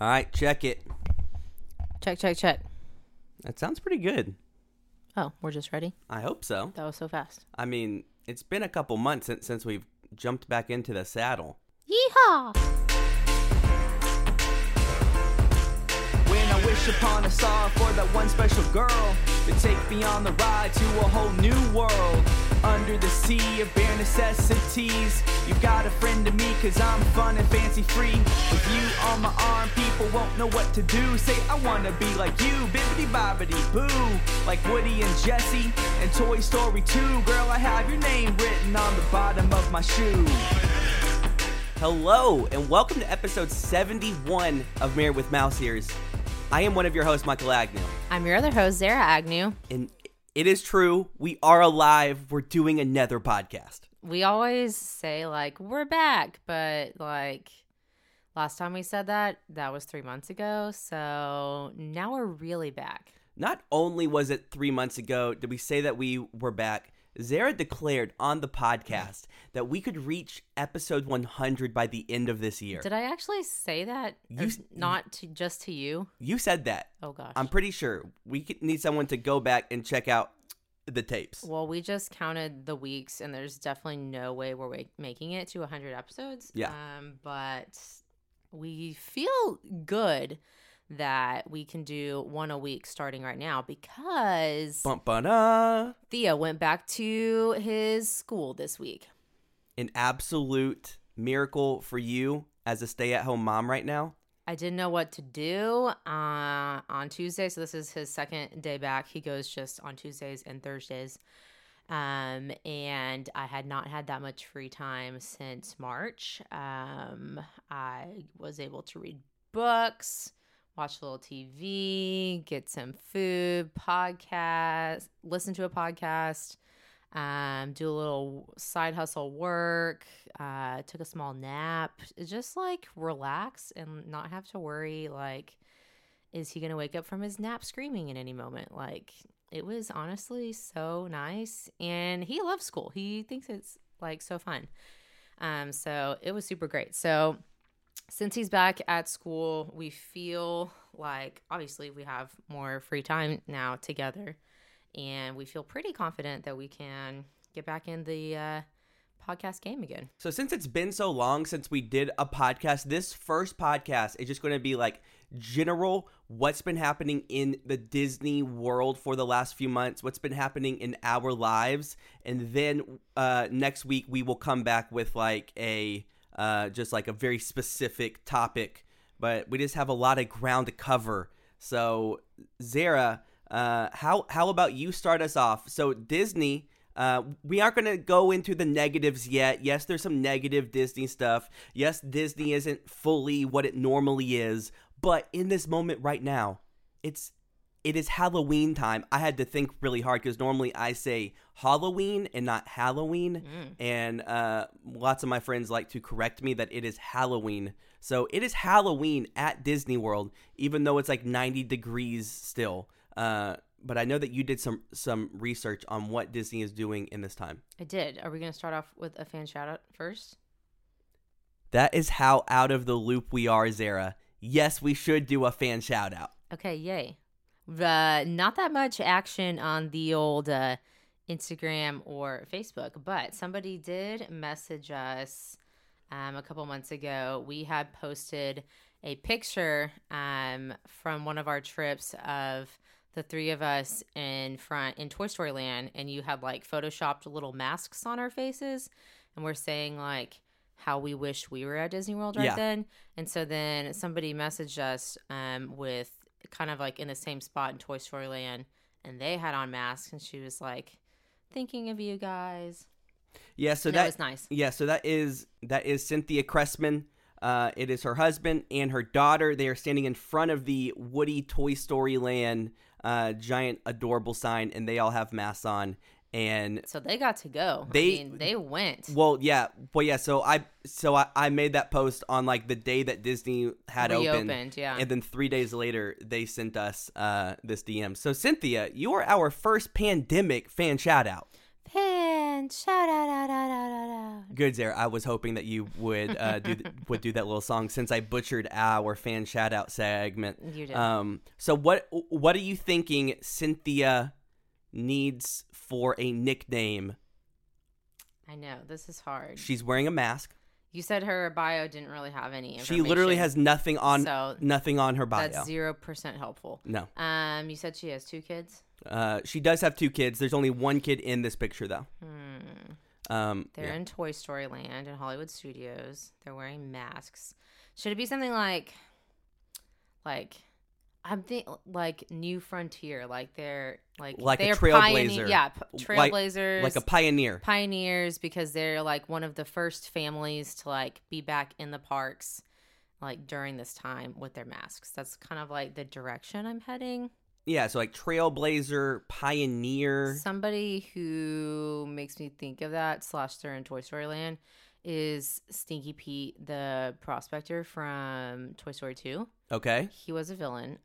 All right, check it. Check, check, check. That sounds pretty good. Oh, we're just ready? I hope so. That was so fast. I mean, it's been a couple months since we've jumped back into the saddle. Yeehaw! When I wish upon a star for that one special girl to take me on the ride to a whole new world. Under the sea of bare necessities, you've got a friend to me, cause I'm fun and fancy free. With you on my arm, people won't know what to do. Say, I wanna be like you, bibbidi bobbidi boo. Like Woody and Jesse, and Toy Story 2. Girl, I have your name written on the bottom of my shoe. Hello, and welcome to episode 71 of Married with Mouse Ears. I am one of your hosts, Michael Agnew. I'm your other host, Zara Agnew. And it is true. We are alive. We're doing another podcast. We always say, like, we're back. But, like, last time we said that was 3 months ago. So now we're really back. Not only was it 3 months ago did we say that we were back, Zara declared on the podcast that we could reach episode 100 by the end of this year. Did I actually say that? Not just to you? You said that. Oh, gosh. I'm pretty sure. We need someone to go back and check out the tapes. Well, we just counted the weeks, and there's definitely no way we're making it to 100 episodes. Yeah. But we feel good that we can do one a week starting right now because Theo went back to his school this week. An absolute miracle for you as a stay-at-home mom right now. I didn't know what to do on Tuesday. So this is his second day back. He goes just on Tuesdays and Thursdays. And I had not had that much free time since March. I was able to read books, watch a little TV, get some food, podcast, listen to a podcast, do a little side hustle work, took a small nap, just like relax and not have to worry, like, is he going to wake up from his nap screaming in any moment? Like, it was honestly so nice. And he loves school. He thinks it's, like, so fun. So it was super great. So since he's back at school, we feel like obviously we have more free time now together, and we feel pretty confident that we can get back in the podcast game again. So since it's been so long since we did a podcast, this first podcast is just going to be like general what's been happening in the Disney world for the last few months, what's been happening in our lives, and then next week we will come back with like a just like a very specific topic, but we just have a lot of ground to cover. So Zara, how about you start us off? So Disney, we aren't going to go into the negatives yet. Yes, there's some negative Disney stuff. Yes, Disney isn't fully what it normally is, but in this moment right now, it is Halloween time. I had to think really hard because normally I say Halloween and not Halloween. Mm. And lots of my friends like to correct me that it is Halloween. So it is Halloween at Disney World, even though it's like 90 degrees still. But I know that you did some research on what Disney is doing in this time. I did. Are we going to start off with a fan shout out first? That is how out of the loop we are, Zara. Yes, we should do a fan shout out. Okay, yay. Not that much action on the old Instagram or Facebook, but somebody did message us a couple months ago. We had posted a picture from one of our trips of the three of us in front in Toy Story Land, and you had like photoshopped little masks on our faces, and we're saying like how we wish we were at Disney World right then. And so then somebody messaged us with kind of like in the same spot in Toy Story Land, and they had on masks, and she was like, thinking of you guys. Yeah, so that was nice. Yeah, so that is Cynthia Crestman. It is her husband and her daughter. They are standing in front of the Woody Toy Story Land giant adorable sign, and they all have masks on. And so they got to go. They went. Well, yeah. So I made that post on like the day that Disney had reopened, yeah. And then 3 days later, they sent us this DM. So Cynthia, you are our first pandemic fan shout out. Hey. and shout out. Good, Zara. I was hoping that you would do that little song since I butchered our fan shout out segment. You did. So what are you thinking Cynthia needs for a nickname? I know this is hard. She's wearing a mask. You said her bio didn't really have any information. She literally has nothing on her bio. That's 0% helpful. No. You said she has 2 kids? She does have 2 kids. There's only 1 kid in this picture, though. They're in Toy Story Land in Hollywood Studios. They're wearing masks. Should it be something like I'm thinking like New Frontier, like they're like a trailblazer. Trailblazers. Like a pioneer. Pioneers, because they're like one of the first families to like be back in the parks like during this time with their masks. That's kind of like the direction I'm heading. Yeah, so like trailblazer, pioneer. Somebody who makes me think of that / they're in Toy Story Land is Stinky Pete, the prospector from Toy Story 2. Okay. He was a villain.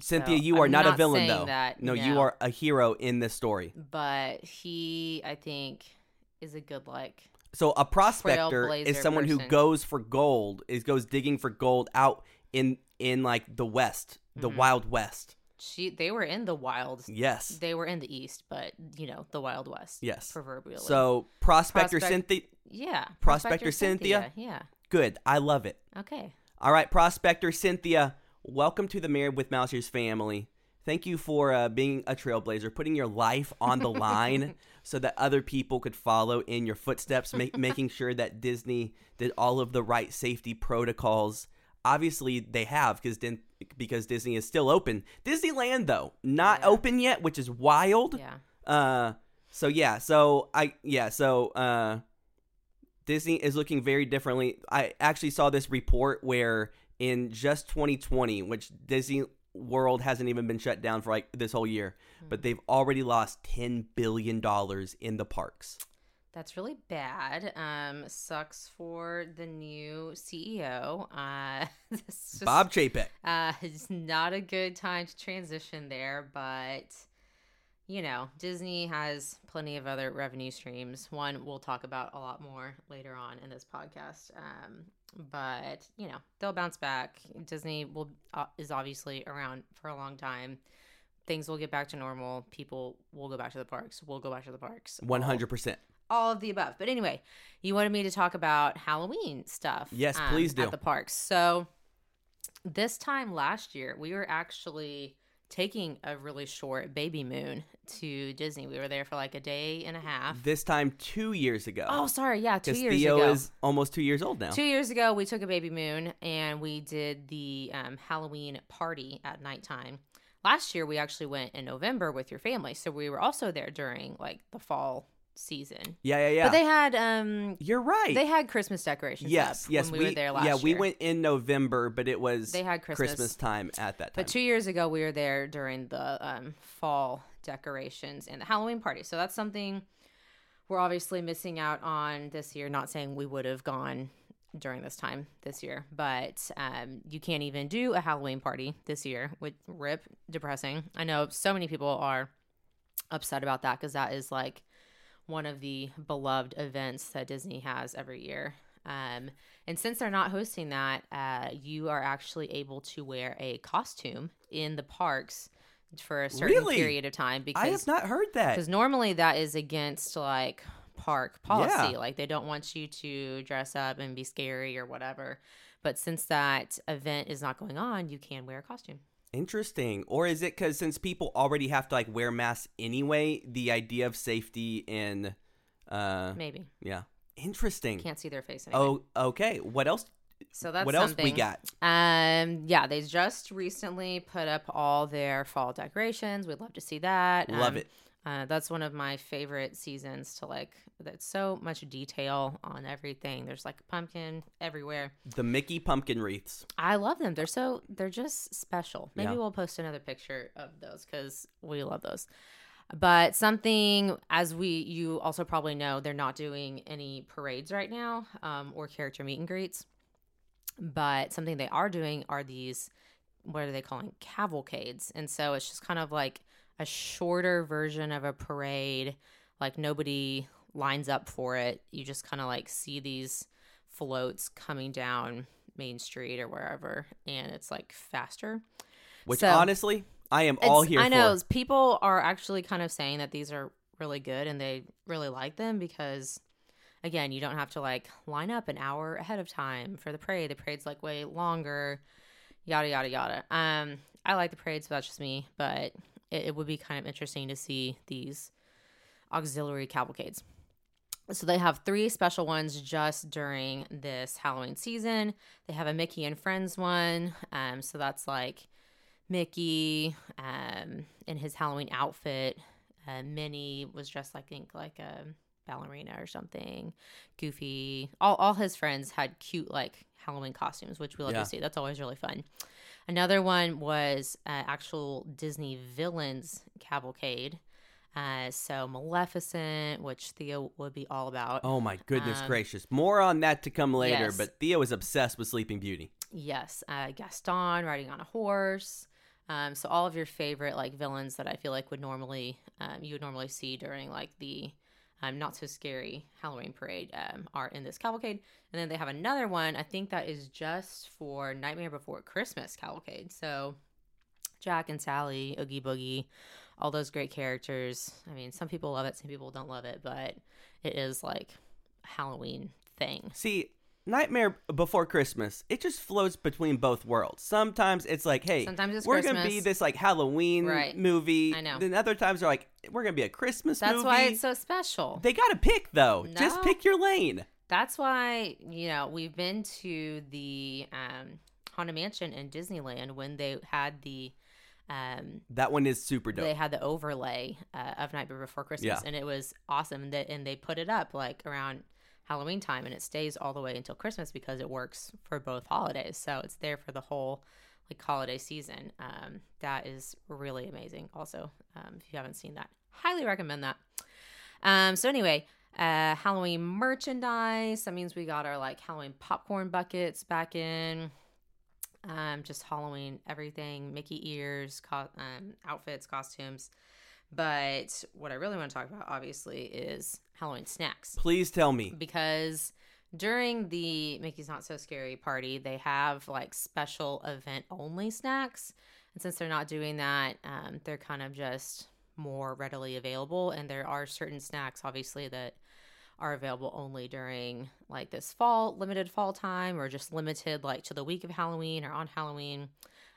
Cynthia, so you are not a villain, though. No, you are a hero in this story. But he, I think, is a good, like, so a prospector is someone who goes digging for gold out in like, the West, the Wild West. They were in the wild. Yes. They were in the East, but, you know, the Wild West. Yes. Proverbially. So, Prospector Cynthia. Yeah. Prospector Cynthia. Yeah. Good. I love it. Okay. All right, Prospector Cynthia, welcome to the Married with Mouse Ears family. Thank you for being a trailblazer, putting your life on the line so that other people could follow in your footsteps, making sure that Disney did all of the right safety protocols. Obviously, they have because Disney is still open. Disneyland, though, not open yet, which is wild. Yeah. So Disney is looking very differently. I actually saw this report where in just 2020, which Disney World hasn't even been shut down for like this whole year, but they've already lost $10 billion in the parks. That's really bad. Sucks for the new CEO. Bob Chapek. It's not a good time to transition there, but you know, Disney has plenty of other revenue streams. One we'll talk about a lot more later on in this podcast. But you know, they'll bounce back. Disney is obviously around for a long time. Things will get back to normal. People will go back to the parks. We'll go back to the parks. 100%. All of the above. But anyway, you wanted me to talk about Halloween stuff. Yes, please do. At the parks. So this time last year, we were actually taking a really short baby moon to Disney. We were there for like a day and a half. This time 2 years ago. Oh, sorry. Yeah, 2 years ago. Theo is almost 2 years old now. 2 years ago, we took a baby moon and we did the Halloween party at nighttime. Last year, we actually went in November with your family. So we were also there during like the fall season. Yeah. But they had you're right. They had Christmas decorations. Yes. When we were there last year. Yeah, we went in November, but it was they had Christmas time at that time. But 2 years ago, we were there during the fall decorations and the Halloween party. So that's something we're obviously missing out on this year. Not saying we would have gone during this time this year, but you can't even do a Halloween party this year. With RIP, depressing. I know so many people are upset about that because that is like one of the beloved events that Disney has every year. And since they're not hosting that, you are actually able to wear a costume in the parks for a certain period of time. Because I have not heard that. Because normally that is against like park policy. Yeah. Like they don't want you to dress up and be scary or whatever. But since that event is not going on, you can wear a costume. Interesting. Or is it because since people already have to like wear masks anyway, the idea of safety in maybe. Yeah. Interesting. Can't see their face anymore. Oh, okay. What else? So that's something. What else we got? Yeah, they just recently put up all their fall decorations. We'd love to see that. Love it. That's one of my favorite seasons to like. That's so much detail on everything. There's like a pumpkin everywhere. The Mickey pumpkin wreaths. I love them. They're just special. Maybe we'll post another picture of those because we love those. But something you also probably know, they're not doing any parades right now or character meet and greets. But something they are doing are these, what are they calling, cavalcades. And so it's just kind of like a shorter version of a parade, like nobody lines up for it. You just kind of like see these floats coming down Main Street or wherever, and it's like faster. Which so, honestly, I am all here for. I know people are actually kind of saying that these are really good and they really like them because, again, you don't have to like line up an hour ahead of time for the parade. The parade's like way longer, yada, yada, yada. I like the parade, so that's just me, but it would be kind of interesting to see these auxiliary cavalcades. So they have three special ones just during this Halloween season. They have a Mickey and Friends one. So that's like Mickey in his Halloween outfit. Minnie was dressed, I think, like a ballerina or something. Goofy. All his friends had cute like Halloween costumes, which we love to see. That's always really fun. Another one was actual Disney villains cavalcade. So Maleficent, which Theo would be all about. Oh my goodness gracious. More on that to come later, yes. But Theo is obsessed with Sleeping Beauty. Yes. Gaston riding on a horse. So all of your favorite like villains that I feel like would normally, you would normally see during like the not so scary Halloween parade are in this cavalcade. And then they have another one. I think that is just for Nightmare Before Christmas cavalcade. So Jack and Sally, Oogie Boogie, all those great characters. I mean, some people love it, some people don't love it, but it is like a Halloween thing. See, Nightmare Before Christmas, it just floats between both worlds. Sometimes it's like, hey, sometimes it's we're going to be this like Halloween movie. I know. Then other times they're like, we're going to be a Christmas movie. That's why it's so special. They got to pick, though. No, just pick your lane. That's why, you know, we've been to the Haunted Mansion in Disneyland when they had the that one is super dope. They had the overlay of Nightmare Before Christmas, and it was awesome. And they put it up like around Halloween time, and it stays all the way until Christmas because it works for both holidays. So it's there for the whole like holiday season. That is really amazing. Also, if you haven't seen that, highly recommend that. So anyway, Halloween merchandise. That means we got our like Halloween popcorn buckets back in. Just Halloween everything, Mickey ears, outfits, costumes. But what I really want to talk about, obviously, is Halloween snacks. Please tell me. Because during the Mickey's Not So Scary party, they have like special event only snacks. And since they're not doing that, they're kind of just more readily available. And there are certain snacks, obviously, that are available only during like this fall, limited fall time, or just limited like to the week of Halloween or on Halloween.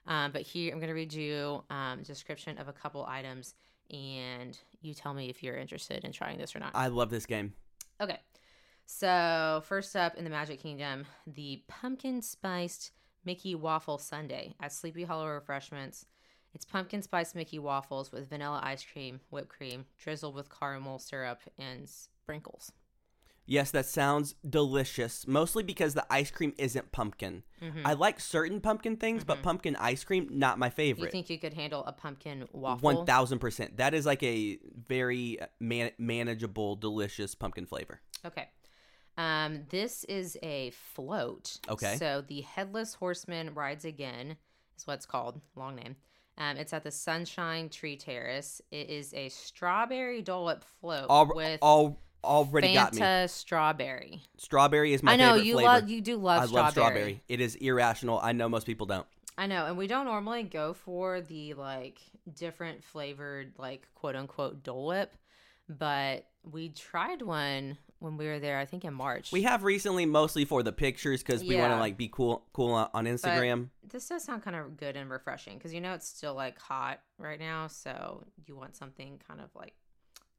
But here I'm going to read you a description of a couple items, and you tell me if you're interested in trying this or not. I love this game. Okay. So first up in the Magic Kingdom, the pumpkin spiced Mickey waffle sundae at Sleepy Hollow Refreshments. It's pumpkin spice Mickey waffles with vanilla ice cream, whipped cream, drizzled with caramel syrup and sprinkles. Yes, that sounds delicious, mostly because the ice cream isn't pumpkin. Mm-hmm. I like certain pumpkin things, but pumpkin ice cream, not my favorite. You think you could handle a pumpkin waffle? 1,000%. That is like a very manageable, delicious pumpkin flavor. Okay. This is a float. Okay. So the Headless Horseman Rides Again is what it's called. Long name. It's at the Sunshine Tree Terrace. It is a strawberry Dole Whip float Already Fanta got me. Fanta strawberry. Strawberry is my favorite flavor. I know you do love strawberry. I love strawberry. It is irrational. I know most people don't. I know, and we don't normally go for the like different flavored like quote unquote Dole Whip, but we tried one when we were there. I think in March. We have recently, mostly for the pictures, because we want to like be cool on Instagram. But this does sound kind of good and refreshing because you know it's still like hot right now, so you want something kind of like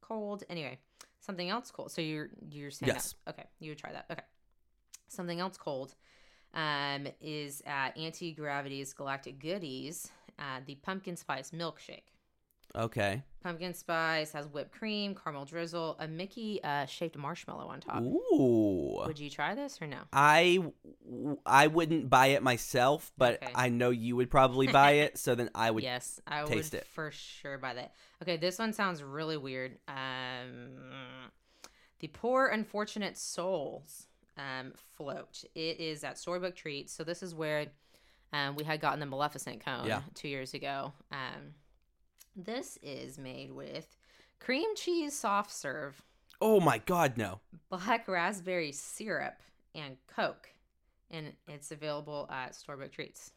cold anyway. Something else cold. So you're saying that. Okay, you would try that. Okay. Something else cold is at Anti-Gravity's Galactic Goodies, the pumpkin spice milkshake. Okay. Pumpkin spice has whipped cream, caramel drizzle, a Mickey shaped marshmallow on top. Ooh. Would you try this or no? I wouldn't buy it myself, but okay. I know you would probably buy it, so then I would taste it. Yes, I would for sure buy that. Okay, this one sounds really weird. The Poor Unfortunate Souls float. It is at Storybook Treats. So this is where we had gotten the Maleficent cone 2 years ago. This is made with cream cheese soft serve, Oh my God, no. Black raspberry syrup and Coke. And it's available at Storybook Treats.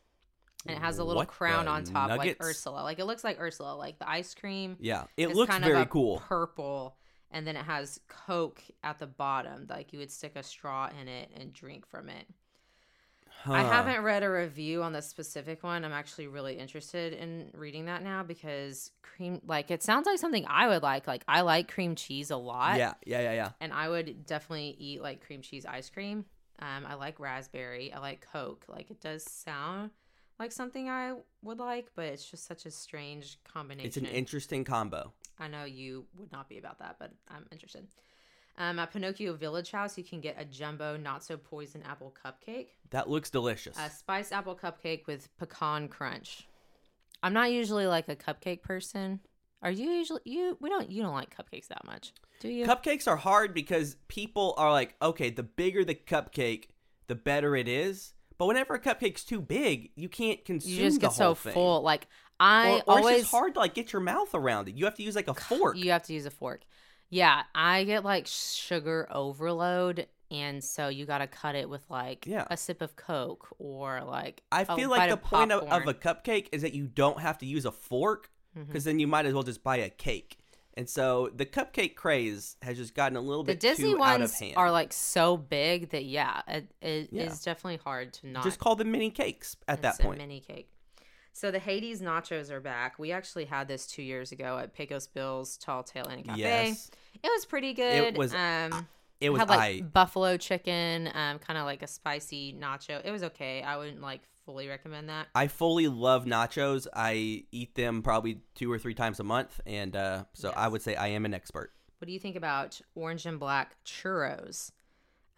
And it has a little crown on top, nuggets? Like Ursula. Like, it looks like Ursula, like the ice cream. Yeah, it looks kind very of cool. Purple, and then it has Coke at the bottom. Like, you would stick a straw in it and drink from it. Huh. I haven't read a review on this specific one. I'm actually really interested in reading that now because cream, like, it sounds like something I would like. Like, I like cream cheese a lot. Yeah. And I would definitely eat, like, cream cheese ice cream. I like raspberry. I like Coke. Like, it does sound like something I would like, but it's just such a strange combination. It's an interesting combo. I know you would not be about that, but I'm interested. At Pinocchio Village House, you can get a jumbo not-so-poison apple cupcake. That looks delicious. A spiced apple cupcake with pecan crunch. I'm not usually like a cupcake person. Are you usually you don't like cupcakes that much, do you? Cupcakes are hard because people are like, okay, the bigger the cupcake, the better it is. But whenever a cupcake's too big, you can't consume the whole thing. You just get so full. Like or it's just hard to like get your mouth around it. You have to use like a fork. You have to use a fork. Yeah, I get like sugar overload, and so you got to cut it with like a sip of Coke or like I feel like the point of a cupcake is that you don't have to use a fork because then you might as well just buy a cake. And so the cupcake craze has just gotten a little bit too out of hand. The Disney ones are like so big that it is definitely hard to not. Just call them mini cakes at that point. It's a mini cake. So the Hades nachos are back. We actually had this 2 years ago at Pecos Bill's Tall Tail Inn and Cafe. Yes. It was pretty good. It was had like buffalo chicken, kind of like a spicy nacho. It was okay. I wouldn't like fully recommend that. I fully love nachos. I eat them probably 2 or 3 times a month, and so I would say I am an expert. What do you think about orange and black churros?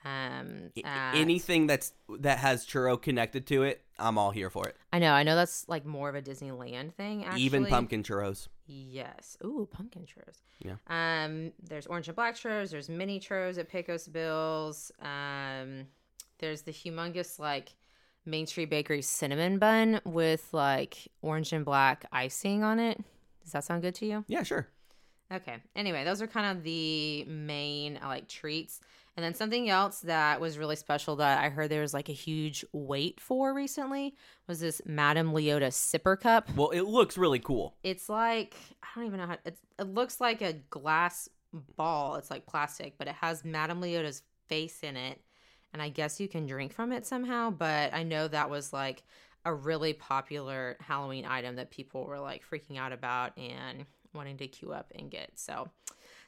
Anything that has churro connected to it, I'm all here for it. I know that's like more of a Disneyland thing, actually. Even pumpkin churros. Yes. Ooh, pumpkin churros. Yeah. There's orange and black churros. There's mini churros at Pecos Bill's. There's the humongous like Main Street Bakery cinnamon bun with like orange and black icing on it. Does that sound good to you? Yeah, sure. Okay. Anyway, those are kind of the main like treats. And then something else that was really special that I heard there was like a huge wait for recently was this Madame Leota sipper cup. Well, it looks really cool. It's like, I don't even know how, it looks like a glass ball. It's like plastic, but it has Madame Leota's face in it. And I guess you can drink from it somehow. But I know that was like a really popular Halloween item that people were like freaking out about and wanting to queue up and get. So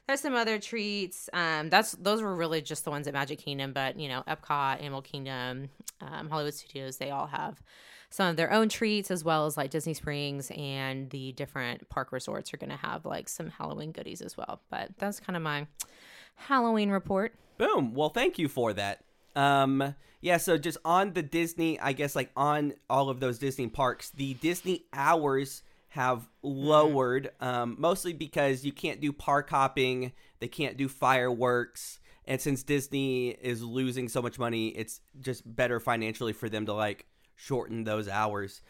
there's some other treats. Those were really just the ones at Magic Kingdom, but you know, Epcot, Animal Kingdom, Hollywood Studios, they all have some of their own treats, as well as like Disney Springs and the different park resorts are going to have like some Halloween goodies as well. But that's kind of my Halloween report. Boom. Well, thank you for that. So just on the Disney, I guess like on all of those Disney parks, the Disney hours have lowered, mostly because you can't do park hopping, they can't do fireworks, and since Disney is losing so much money, it's just better financially for them to like shorten those hours.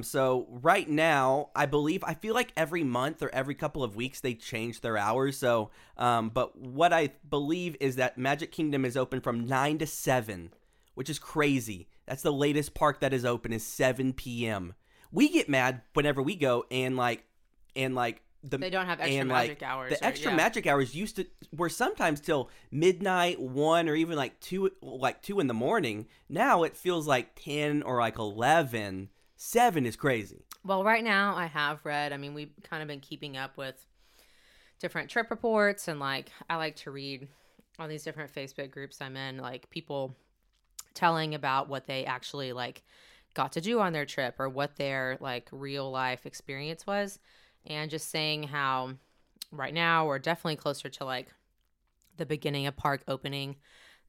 So right now, I feel like every month or every couple of weeks they change their hours. So, but what I believe is that Magic Kingdom is open from 9 to 7, which is crazy. That's the latest park that is open is 7 p.m. We get mad whenever we go and they don't have extra magic hours. The extra magic hours were sometimes till midnight, 1, or even like two in the morning. Now it feels like 10 or like 11. 7 is crazy. Well, right now I have read. I mean, we've kind of been keeping up with different trip reports, and like I like to read all these different Facebook groups I'm in, like people telling about what they actually like got to do on their trip or what their like real life experience was, and just saying how right now we're definitely closer to like the beginning of park opening,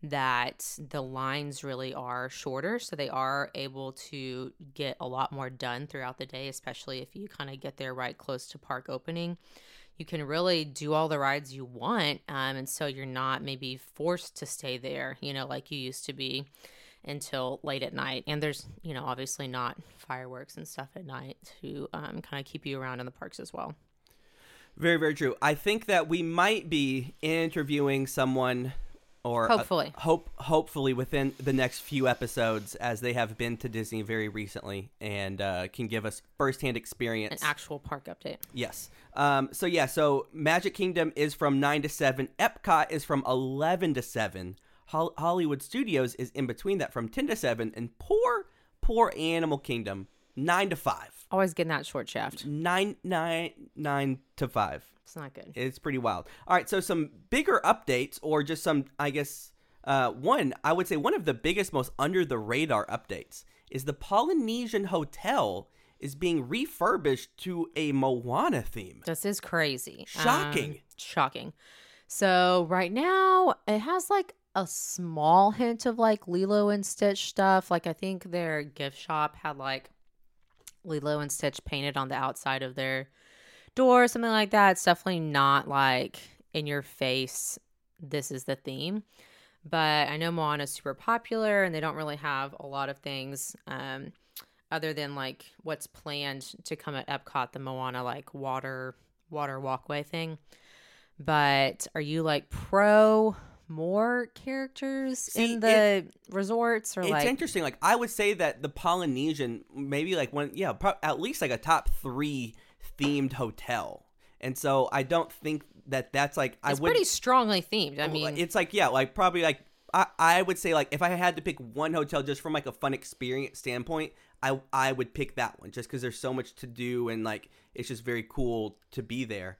that the lines really are shorter, so they are able to get a lot more done throughout the day, especially if you kind of get there right close to park opening. You can really do all the rides you want, and so you're not maybe forced to stay there, you know, like you used to be until late at night. And there's, you know, obviously not fireworks and stuff at night to kind of keep you around in the parks as well. Very, very true. I think that we might be interviewing someone, or hopefully, hopefully within the next few episodes, as they have been to Disney very recently and can give us firsthand experience. An actual park update. Yes. So Magic Kingdom is from 9 to 7. Epcot is from 11 to 7. Hollywood Studios is in between that from 10 to 7. And poor Animal Kingdom, 9 to 5. Always getting that short shaft. 9 to 5. It's not good. It's pretty wild. All right, so some bigger updates, or just some, I guess, I would say one of the biggest, most under-the-radar updates is the Polynesian Hotel is being refurbished to a Moana theme. This is crazy. Shocking. So right now, it has like a small hint of like Lilo and Stitch stuff. Like I think their gift shop had like Lilo and Stitch painted on the outside of their door, something like that. It's definitely not like in your face, this is the theme. But I know Moana is super popular and they don't really have a lot of things other than like what's planned to come at Epcot, the Moana like water walkway thing. But are you like pro more characters in the resorts, or it's interesting? Like I would say that the Polynesian maybe like one, at least like a top 3 themed hotel, and so I don't think that's like it's pretty strongly themed. I mean, it's like probably like I would say like if I had to pick one hotel just from like a fun experience standpoint, I would pick that one just because there's so much to do and like it's just very cool to be there.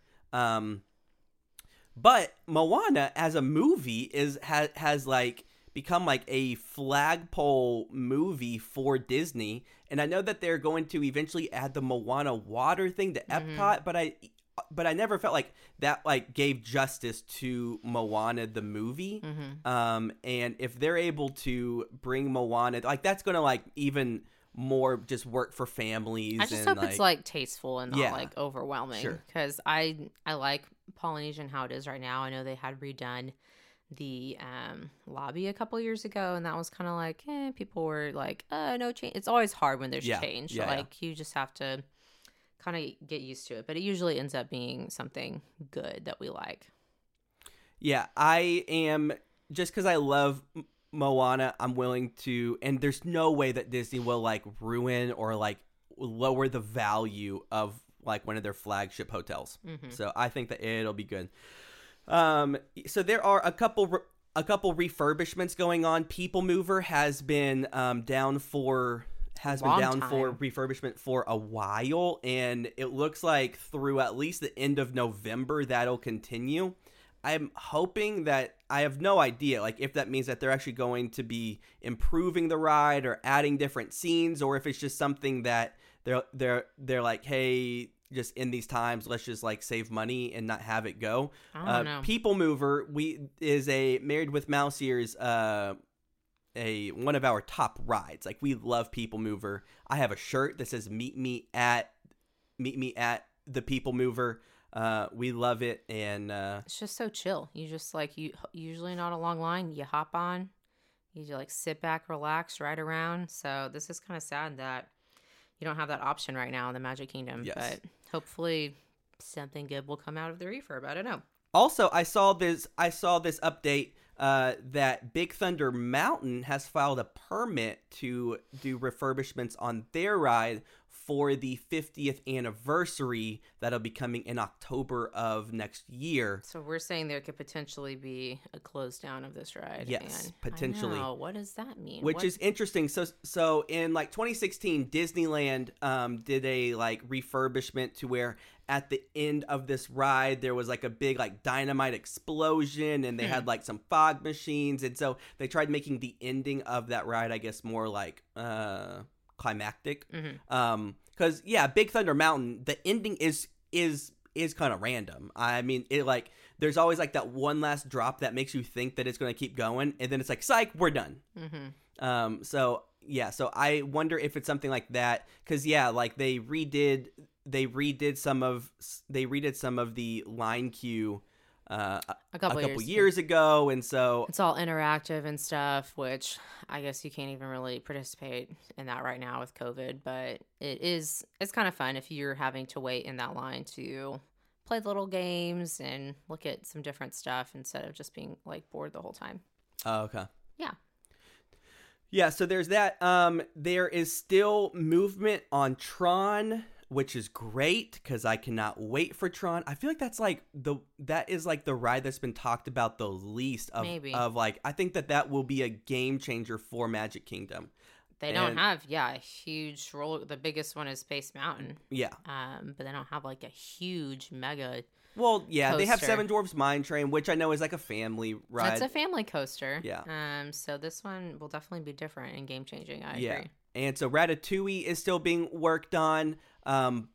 But Moana as a movie has like become like a flagpole movie for Disney, and I know that they're going to eventually add the Moana water thing to Epcot, but I never felt like that like gave justice to Moana the movie. And if they're able to bring Moana, like that's gonna like even more just work for families. I just hope it's like tasteful and not like overwhelming, because sure. I like Polynesian how it is right now. I know they had redone the lobby a couple years ago, and that was kind of like people were like, no change. It's always hard when there's change. You just have to kind of get used to it, but it usually ends up being something good that we like. I am, just because I love Moana, I'm willing to, and there's no way that Disney will like ruin or like lower the value of like one of their flagship hotels. So I think that it'll be good. So there are a couple refurbishments going on. People Mover has been down for refurbishment for a while, and it looks like through at least the end of November that'll continue. I'm hoping that, I have no idea like if that means that they're actually going to be improving the ride or adding different scenes, or if it's just something that they're like, hey, just in these times, let's just like save money and not have it go. I don't know. People Mover is a Married with Mouse Ears, one of our top rides. Like we love People Mover. I have a shirt that says meet me at the People Mover. We love it, and it's just so chill. You just like, you usually not a long line. You hop on, you just like sit back, relax, ride around. So this is kind of sad that you don't have that option right now in the Magic Kingdom. Yes. But hopefully something good will come out of the refurb. I don't know. Also, I saw this update that Big Thunder Mountain has filed a permit to do refurbishments on their ride for the 50th anniversary that'll be coming in October of next year. So we're saying there could potentially be a close down of this ride. Yes, and potentially. I know. What does that mean? Which is interesting. So in like 2016, Disneyland did a like refurbishment to where at the end of this ride, there was like a big like dynamite explosion, and they had like some fog machines. And so they tried making the ending of that ride, I guess, more like climactic. Because Big Thunder Mountain, the ending is kind of random. I mean, it like there's always like that one last drop that makes you think that it's going to keep going, and then it's like, psych, we're done. So I wonder if it's something like that, because like they redid some of the line queue a couple years ago, and so it's all interactive and stuff, which I guess you can't even really participate in that right now with COVID, but it's kind of fun if you're having to wait in that line to play the little games and look at some different stuff instead of just being like bored the whole time. Oh, okay. Yeah. Yeah, so there's that. There is still movement on Tron, which is great because I cannot wait for Tron. I feel like that's like the ride that's been talked about the least of maybe. Of like I think that will be a game changer for Magic Kingdom. They don't have, a huge roller. The biggest one is Space Mountain. Yeah. But they don't have like a huge mega. Well, yeah, coaster. They have Seven Dwarfs Mine Train, which I know is like a family ride. It's a family coaster. Yeah. So this one will definitely be different and game changing. I agree. And so Ratatouille is still being worked on,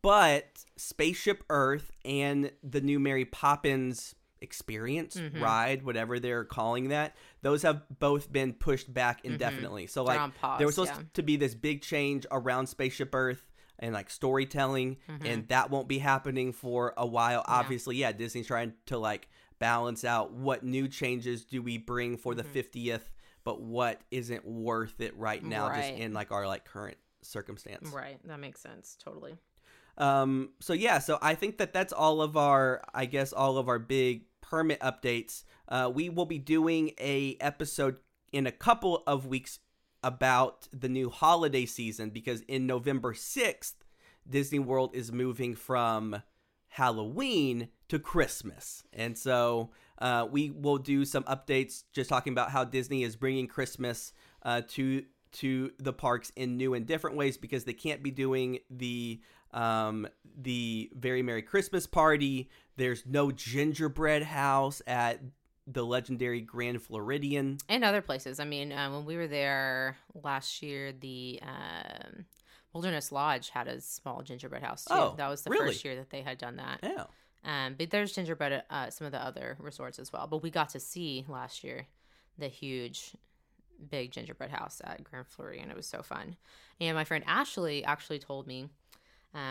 but Spaceship Earth and the new Mary Poppins experience, ride, whatever they're calling that, those have both been pushed back indefinitely. So like there was supposed to be this big change around Spaceship Earth and like storytelling, and that won't be happening for a while. Obviously, Disney's trying to like balance out what new changes do we bring for the 50th, but what isn't worth it right now, just in like our like current circumstance. Right. That makes sense. Totally. So I think that's all of our, I guess, all of our big permit updates. We will be doing a episode in a couple of weeks about the new holiday season, because in November 6th, Disney World is moving from Halloween to Christmas. And so we will do some updates just talking about how Disney is bringing Christmas to the parks in new and different ways, because they can't be doing the Very Merry Christmas Party. There's no gingerbread house at the legendary Grand Floridian and other places. I mean, when we were there last year, the Wilderness Lodge had a small gingerbread house too. Oh, that was the really? First year that they had done that. Yeah. But there's gingerbread at some of the other resorts as well. But we got to see last year the huge, big gingerbread house at Grand Floridian. It was so fun. And my friend Ashley actually told me,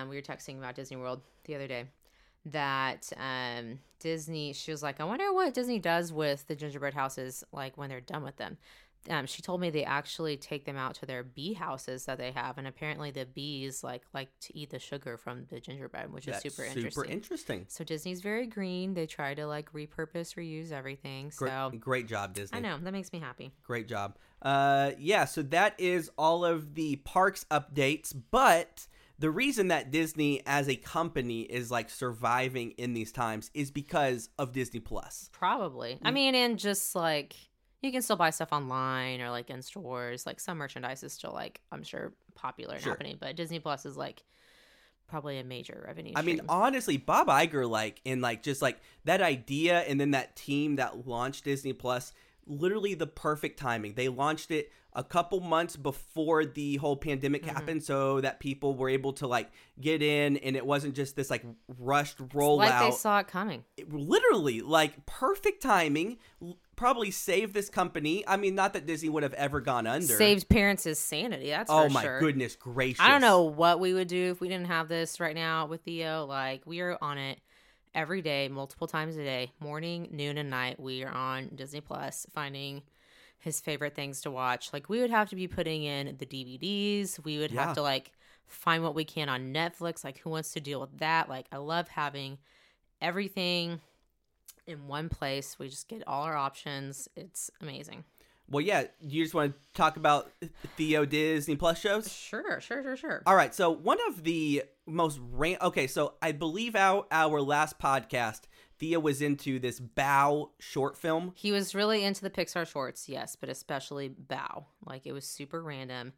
we were texting about Disney World the other day, that Disney, she was like, I wonder what Disney does with the gingerbread houses like when they're done with them. She told me they actually take them out to their bee houses that they have, and apparently the bees like to eat the sugar from the gingerbread, which is super interesting. So Disney's very green. They try to like repurpose, reuse everything. So great job, Disney. I know, that makes me happy. Great job. So that is all of the parks updates, but the reason that Disney as a company is like surviving in these times is because of Disney+. Probably. I mean, and just like you can still buy stuff online or like in stores. Like some merchandise is still like, I'm sure, popular and happening, but Disney+ is like probably a major revenue stream. I mean, honestly, Bob Iger and that idea and then that team that launched Disney+, literally the perfect timing. They launched it a couple months before the whole pandemic happened, so that people were able to like get in, and it wasn't just this like rushed rollout. It's like they saw it coming. It, literally, like perfect timing. Probably saved this company. I mean, not that Disney would have ever gone under. Saved parents' sanity. That's for sure. Oh my goodness gracious! I don't know what we would do if we didn't have this right now with Theo. Like we are on it. Every day, multiple times a day, morning, noon, and night, we are on Disney Plus finding his favorite things to watch. Like, we would have to be putting in the DVDs. We would have to, like, find what we can on Netflix. Like, who wants to deal with that? Like, I love having everything in one place. We just get all our options. It's amazing. Well, yeah, you just want to talk about Theo Disney Plus shows? Sure. All right, so one of the most so I believe our last podcast, Theo was into this Bao short film. He was really into the Pixar shorts, yes, but especially Bao. Like, it was super random.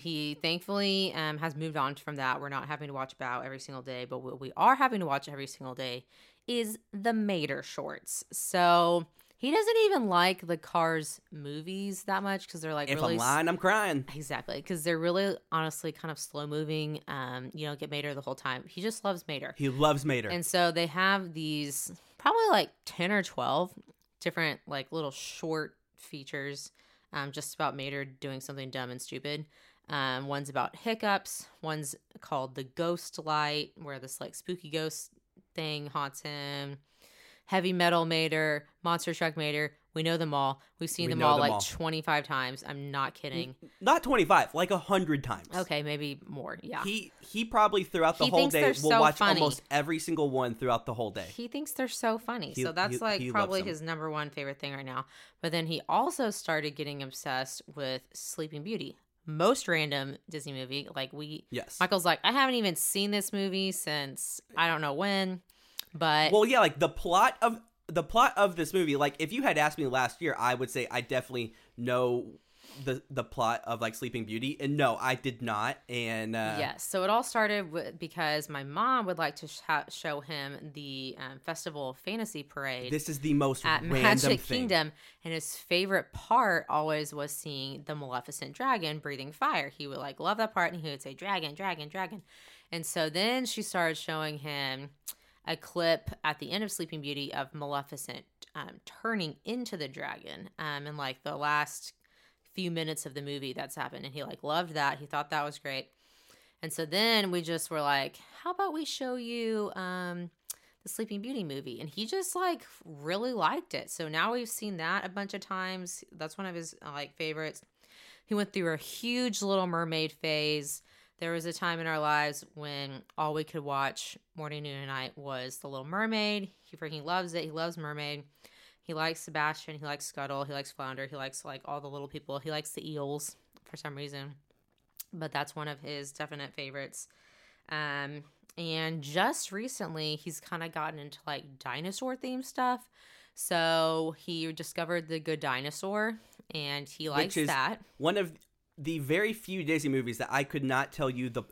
He thankfully has moved on from that. We're not having to watch Bao every single day, but what we are having to watch every single day is the Mater shorts. So he doesn't even like the Cars movies that much because they're like, if really I'm lying, I'm crying. Exactly. Because they're really honestly kind of slow moving. You don't get Mater the whole time. He just loves Mater. He loves Mater. And so they have these probably like 10 or 12 different like little short features just about Mater doing something dumb and stupid. One's about hiccups. One's called The Ghost Light, where this like spooky ghost thing haunts him. Heavy Metal Mater, Monster Truck Mater, We know them all. We've seen them all like 25 times. I'm not kidding. Not 25, like 100 times. Okay, maybe more. Yeah. He probably throughout the whole day will watch almost every single one throughout the whole day. He thinks they're so funny. So that's like probably his number one favorite thing right now. But then he also started getting obsessed with Sleeping Beauty. Most random Disney movie. Like Michael's like, I haven't even seen this movie since I don't know when. But well, yeah, like the plot of this movie, like if you had asked me last year, I would say I definitely know the plot of like Sleeping Beauty, and no, I did not. And yes, so it all started because my mom would like to show him the Festival Fantasy Parade. This is the most at random Magic thing. Kingdom, and his favorite part always was seeing the Maleficent dragon breathing fire. He would like love that part, and he would say dragon, dragon, dragon. And so then she started showing him a clip at the end of Sleeping Beauty of Maleficent turning into the dragon in like the last few minutes of the movie that's happened. And he like loved that. He thought that was great. And so then we just were like, how about we show you the Sleeping Beauty movie? And he just like really liked it. So now we've seen that a bunch of times. That's one of his like favorites. He went through a huge Little Mermaid phase. There was a time in our lives when all we could watch morning, noon, and night was The Little Mermaid. He freaking loves it. He loves Mermaid. He likes Sebastian. He likes Scuttle. He likes Flounder. He likes like all the little people. He likes the eels for some reason. But that's one of his definite favorites. And just recently, he's kind of gotten into like dinosaur-themed stuff. So he discovered The Good Dinosaur, and he likes that. One of the very few Disney movies that I could not tell you the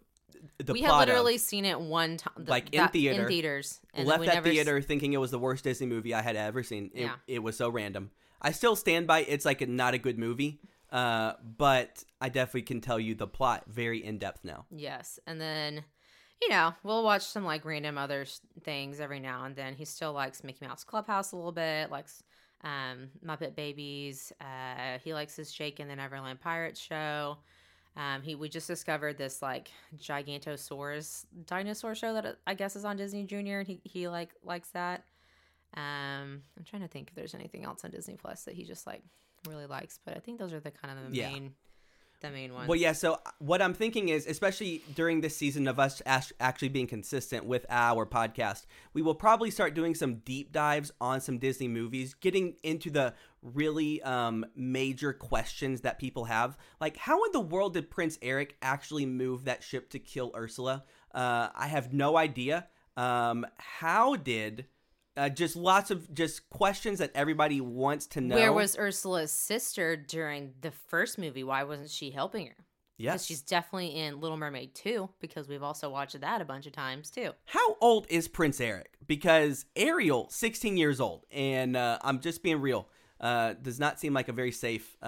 we plot have literally of, seen it one time, like in theaters. And left that theater thinking it was the worst Disney movie I had ever seen. It was so random. I still stand by it's like not a good movie, but I definitely can tell you the plot very in depth now. Yes, and then we'll watch some like random other things every now and then. He still likes Mickey Mouse Clubhouse a little bit. Likes Muppet Babies. He likes his Jake and the Neverland Pirates show. We just discovered this like Gigantosaurus dinosaur show that I guess is on Disney Junior, and he like likes that. I'm trying to think if there's anything else on Disney Plus that he just like really likes, but I think those are the kind of the main ones. Well, yeah. So what I'm thinking is, especially during this season of us actually being consistent with our podcast, we will probably start doing some deep dives on some Disney movies, getting into the really major questions that people have. Like, how in the world did Prince Eric actually move that ship to kill Ursula? I have no idea. How did... just lots of just questions that everybody wants to know. Where was Ursula's sister during the first movie? Why wasn't she helping her? Yeah. Because she's definitely in Little Mermaid 2, because we've also watched that a bunch of times too. How old is Prince Eric? Because Ariel, 16 years old, and I'm just being real, does not seem like a very safe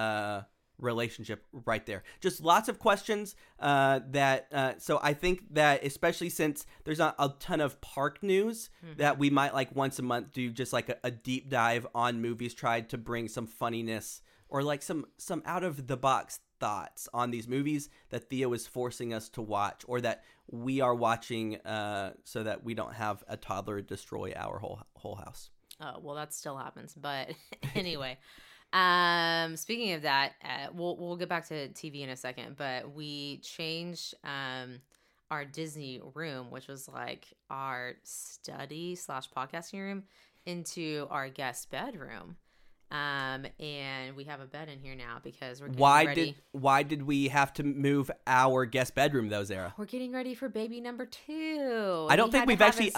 relationship right there. Just lots of questions so I think that, especially since there's not a ton of park news, that we might like once a month do just like a deep dive on movies, tried to bring some funniness or like some out of the box thoughts on these movies that Theo is forcing us to watch, or that we are watching so that we don't have a toddler destroy our whole house. Oh, well, that still happens, but anyway. Speaking of that, we'll get back to TV in a second, but we changed our Disney room, which was like our study / podcasting room, into our guest bedroom. And we have a bed in here now because we're getting ready. Why did we have to move our guest bedroom though, Zara? We're getting ready for baby number 2. I don't think we've actually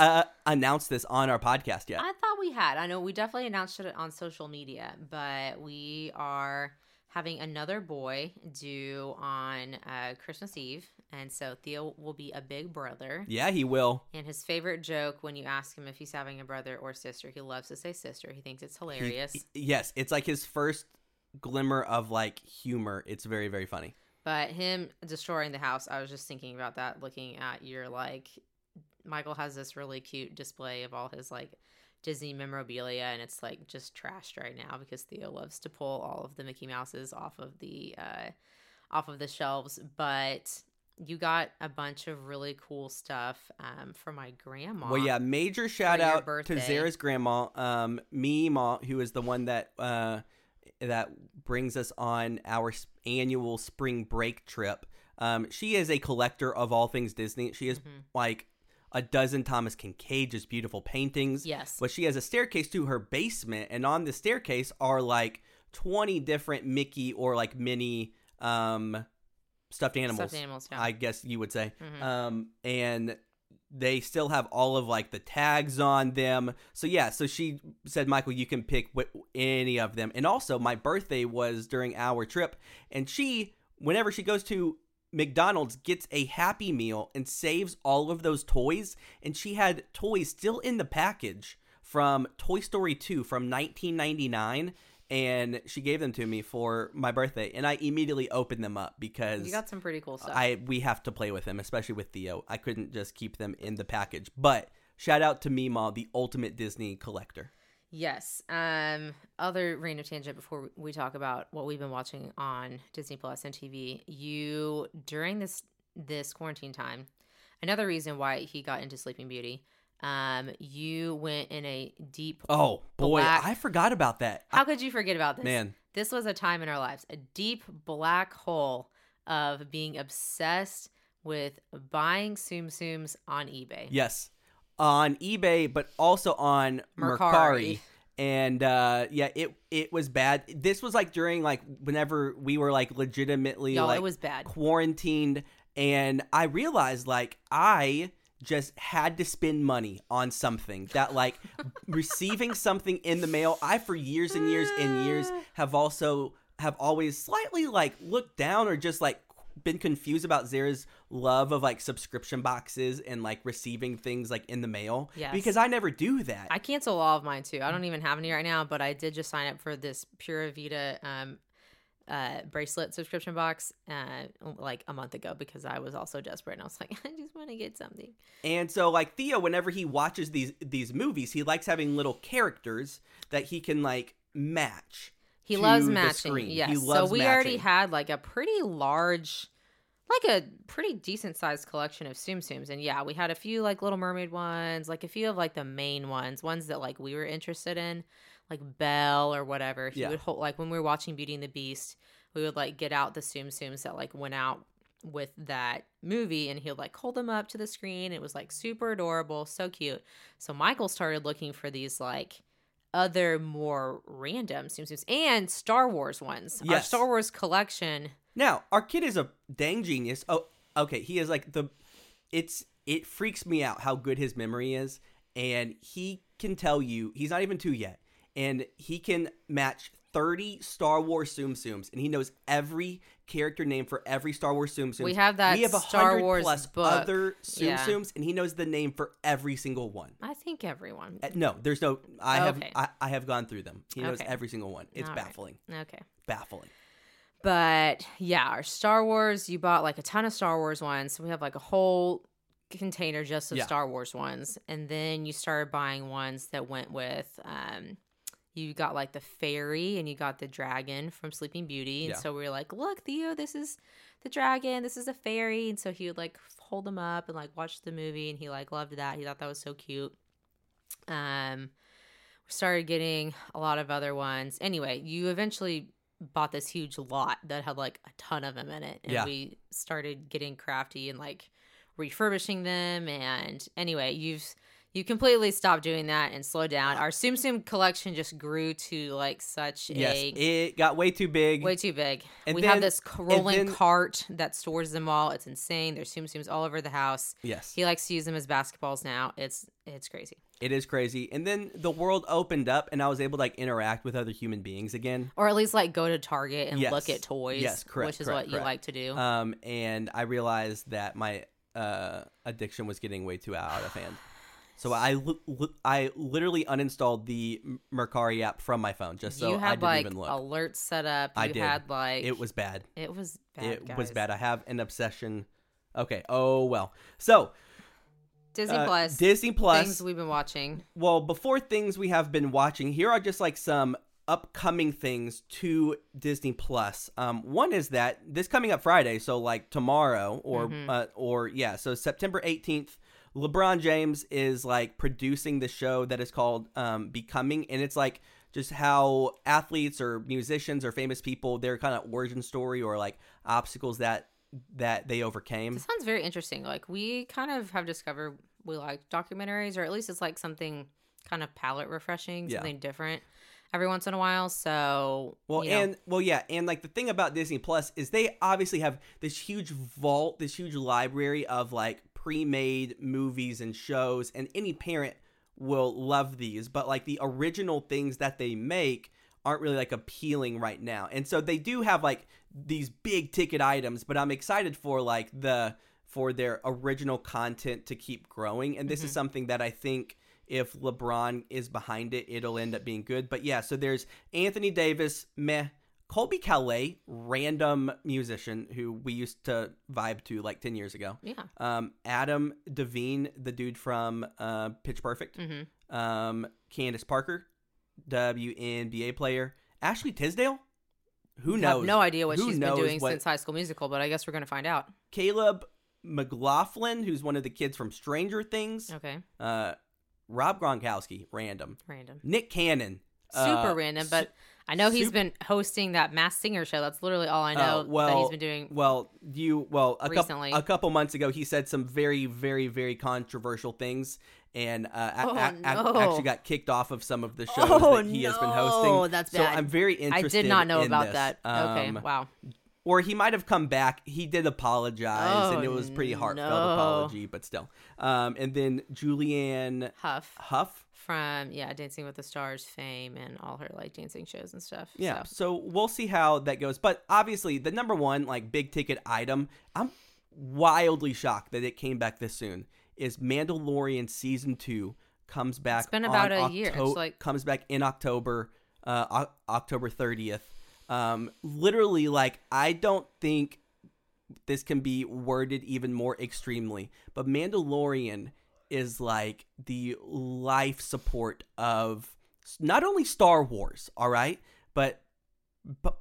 announced this on our podcast yet. I thought we had. I know we definitely announced it on social media, but we are having another boy due on Christmas Eve. And so Theo will be a big brother. Yeah, he will. And his favorite joke when you ask him if he's having a brother or sister, he loves to say sister. He thinks it's hilarious. Yes, it's like his first glimmer of like humor. It's very, very funny. But him destroying the house, I was just thinking about that, looking at your like, Michael has this really cute display of all his like Disney memorabilia, and it's like just trashed right now because Theo loves to pull all of the Mickey Mouses off of the shelves. But you got a bunch of really cool stuff from my grandma. Well, yeah, major shout out to Zara's grandma, Mima, who is the one that that brings us on our annual spring break trip. She is a collector of all things Disney. She is like a dozen Thomas Kincaid's beautiful paintings. Yes. But she has a staircase to her basement, and on the staircase are like 20 different Mickey or like mini stuffed animals. Yeah. I guess you would say. And they still have all of like the tags on them. So yeah, so she said, Michael, you can pick any of them. And also my birthday was during our trip, and she, whenever she goes to McDonald's, gets a Happy Meal and saves all of those toys. And she had toys still in the package from Toy Story 2 from 1999. And she gave them to me for my birthday, and I immediately opened them up because you got some pretty cool stuff. We have to play with them, especially with Theo. I couldn't just keep them in the package. But shout out to Meemaw, the ultimate Disney collector. Yes. Other random tangent before we talk about what we've been watching on Disney Plus and TV. You, during this quarantine time, another reason why he got into Sleeping Beauty. You went in a deep black... I forgot about that. How could you forget about this? Man. This was a time in our lives, a deep black hole of being obsessed with buying tsum tsums on eBay. Yes, on eBay, but also on Mercari. And it was bad. This was like during like whenever we were like legitimately it was bad. Quarantined, and I realized like I just had to spend money on something that like receiving something in the mail. I for years and years and years have always slightly like looked down or just like been confused about Zara's love of like subscription boxes and like receiving things like in the mail. Yes. Because I never do that. I cancel all of mine too. I don't even have any right now, but I did just sign up for this Pura Vida bracelet subscription box like a month ago because I was also desperate and I was like, I just want to get something. And so like Theo, whenever he watches these movies, he likes having little characters that he can like match. He loves matching. Yes. So we already had like a pretty large, like a pretty decent sized collection of tsum tsums. And yeah, we had a few like Little Mermaid ones, like a few of like the main ones that like we were interested in. Like Belle or whatever. He would hold, like when we were watching Beauty and the Beast, we would like get out the tsum tsums that like went out with that movie, and he would like hold them up to the screen. It was like super adorable, so cute. So Michael started looking for these like other more random tsum tsums and Star Wars ones. Yes. Our Star Wars collection. Now, our kid is a dang genius. Oh, okay. He is like it freaks me out how good his memory is, and he can tell you, he's not even 2 yet. And he can match 30 Star Wars tsum tsums, and he knows every character name for every Star Wars tsum tsum. We have that. We have 100 plus book. Other tsum tsums, and he knows the name for every single one. I think everyone. No, there's no. I have gone through them. He knows every single one. It's baffling. Right. Okay. Baffling. But yeah, our Star Wars. You bought like a ton of Star Wars ones. So we have like a whole container just of Star Wars ones, and then you started buying ones that went with. You got like the fairy and you got the dragon from Sleeping Beauty. And so we were like, look, Theo, this is the dragon. This is a fairy. And so he would like hold them up and like watch the movie. And he like loved that. He thought that was so cute. We started getting a lot of other ones. Anyway, you eventually bought this huge lot that had like a ton of them in it. And we started getting crafty and like refurbishing them. And anyway, You completely stopped doing that and slowed down. Our tsum tsum collection just grew to like such a... Yes, it got way too big. Way too big. And we have this rolling cart that stores them all. It's insane. There's tsum tsums all over the house. Yes. He likes to use them as basketballs now. It's crazy. It is crazy. And then the world opened up and I was able to like interact with other human beings again. Or at least like go to Target and look at toys. Yes, correct. Which is what you like to do. And I realized that my addiction was getting way too out of hand. So I literally uninstalled the Mercari app from my phone just so I didn't even look. You had like alerts set up. I did. It was bad. It was bad, I have an obsession. Okay. Oh, well. So. Disney Plus. Things we've been watching. Well, before things we have been watching, here are just like some upcoming things to Disney Plus. One is that this coming up Friday, so like tomorrow so September 18th. LeBron James is like producing the show that is called Becoming, and it's like just how athletes or musicians or famous people, their kind of origin story or like obstacles that they overcame. This sounds very interesting. Like we kind of have discovered we like documentaries, or at least it's like something kind of palate refreshing, something different every once in a while. So and like the thing about Disney Plus is they obviously have this huge vault, this huge library of like pre-made movies and shows, and any parent will love these, but like the original things that they make aren't really like appealing right now. And so they do have like these big ticket items, but I'm excited for like for their original content to keep growing. And this is something that I think if LeBron is behind it, it'll end up being good. But yeah, so there's Anthony Davis, meh. Colby Calais, random musician who we used to vibe to like 10 years ago. Yeah. Adam Devine, the dude from Pitch Perfect. Mm-hmm. Candace Parker, WNBA player. Ashley Tisdale? Who knows? I have no idea what she's been doing since High School Musical, but I guess we're going to find out. Caleb McLaughlin, who's one of the kids from Stranger Things. Okay. Rob Gronkowski, random. Nick Cannon. Super random, but I know he's been hosting that Masked Singer show. That's literally all I know that he's been doing. Recently. A couple months ago, he said some very, very, very controversial things, and actually got kicked off of some of the shows that he has been hosting. Oh, that's bad. So I'm very interested. I did not know about that. Okay, wow. Or he might have come back. He did apologize, and it was pretty heartfelt apology, but still. And then Julianne Hough from Dancing with the Stars fame and all her like dancing shows and stuff. Yeah, so we'll see how that goes. But obviously, the number one like big ticket item, I'm wildly shocked that it came back this soon, is Mandalorian season 2 comes back. It's been about a year. It's like comes back in October, October 30th. Literally, like, I don't think this can be worded even more extremely, but Mandalorian is like the life support of not only Star Wars, all right, but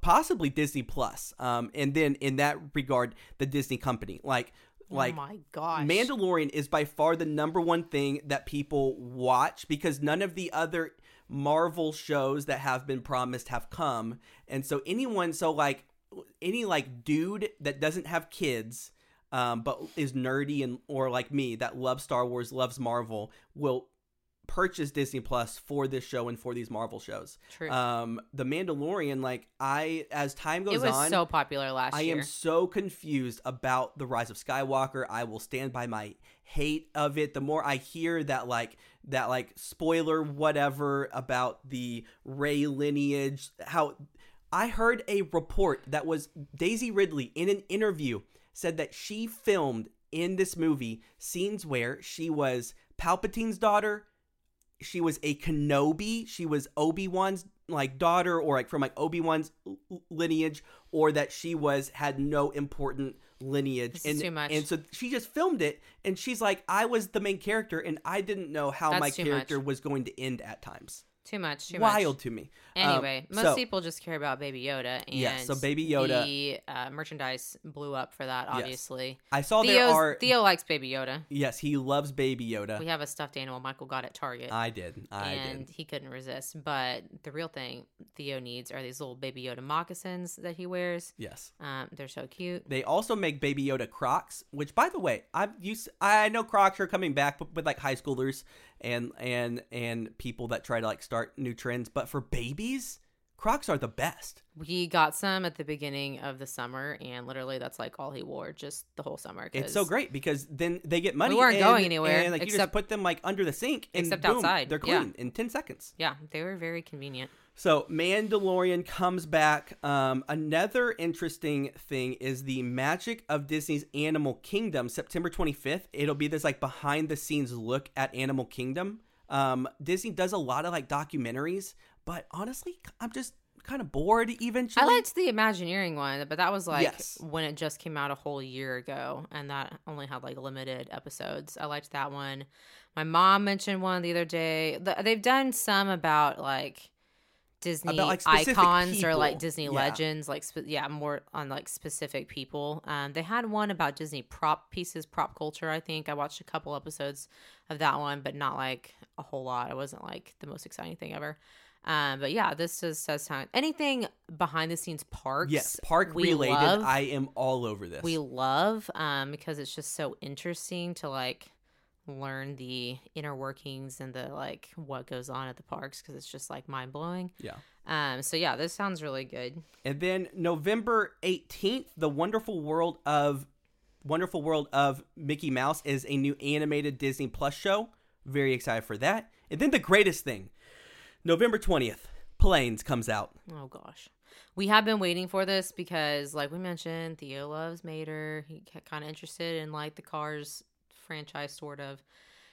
possibly Disney Plus. And then in that regard, the Disney company, like, oh my gosh. Mandalorian is by far the number one thing that people watch because none of the other Marvel shows that have been promised have come. And so any dude that doesn't have kids but is nerdy and or like me that loves Star Wars, loves Marvel, will purchase Disney Plus for this show and for these Marvel shows. True. The Mandalorian, like as time goes on, it was so popular last year. I am so confused about the Rise of Skywalker. I will stand by my hate of it. The more I hear that spoiler whatever about the Rey lineage, how I heard a report that was Daisy Ridley in an interview said that she filmed in this movie scenes where she was Palpatine's daughter. She was a Kenobi. She was Obi-Wan's like daughter, or like from like Obi-Wan's lineage, or that she had no important lineage. This is too much. And so she just filmed it, and she's like, "I was the main character, and I didn't know how my character was going to end at times." Too much. Too wild much. Wild to me. Anyway, most people just care about Baby Yoda. And so Baby Yoda. The merchandise blew up for that, obviously. Yes. I saw Theo likes Baby Yoda. Yes, he loves Baby Yoda. We have a stuffed animal Michael got at Target. I did. And he couldn't resist. But the real thing Theo needs are these little Baby Yoda moccasins that he wears. Yes. They're so cute. They also make Baby Yoda Crocs, which, by the way, I know Crocs are coming back with like high schoolers and people that try to like start new trends, but for babies, Crocs are the best. We got some at the beginning of the summer, and literally that's like all he wore just the whole summer. It's so great because then they get money. We weren't going anywhere. And like you just put them like under the sink and boom, outside. They're clean in 10 seconds. Yeah, they were very convenient. So Mandalorian comes back. Another interesting thing is the Magic of Disney's Animal Kingdom, September 25th. It'll be this like behind the scenes look at Animal Kingdom. Disney does a lot of like documentaries, but honestly, I'm just kind of bored eventually. I liked the Imagineering one, but that was like when it just came out a whole year ago, and that only had like limited episodes. I liked that one. My mom mentioned one the other day. They've done some about like Disney icons people. Or like Disney legends, like more on like specific people. They had one about Disney prop culture. I think I watched a couple episodes of that one, but not like a whole lot. It wasn't like the most exciting thing ever. But yeah, this just says time. Anything behind the scenes parks. Yes, park related. Love. I am all over this. We love because it's just so interesting to like learn the inner workings and the like what goes on at the parks because it's just like mind blowing. Yeah. So yeah, this sounds really good. And then November 18th, the Wonderful World of Mickey Mouse is a new animated Disney Plus show. Very excited for that. And then the greatest thing. November 20th, Planes comes out. Oh, gosh. We have been waiting for this because, like we mentioned, Theo loves Mater. He kind of interested in, like, the Cars franchise, sort of.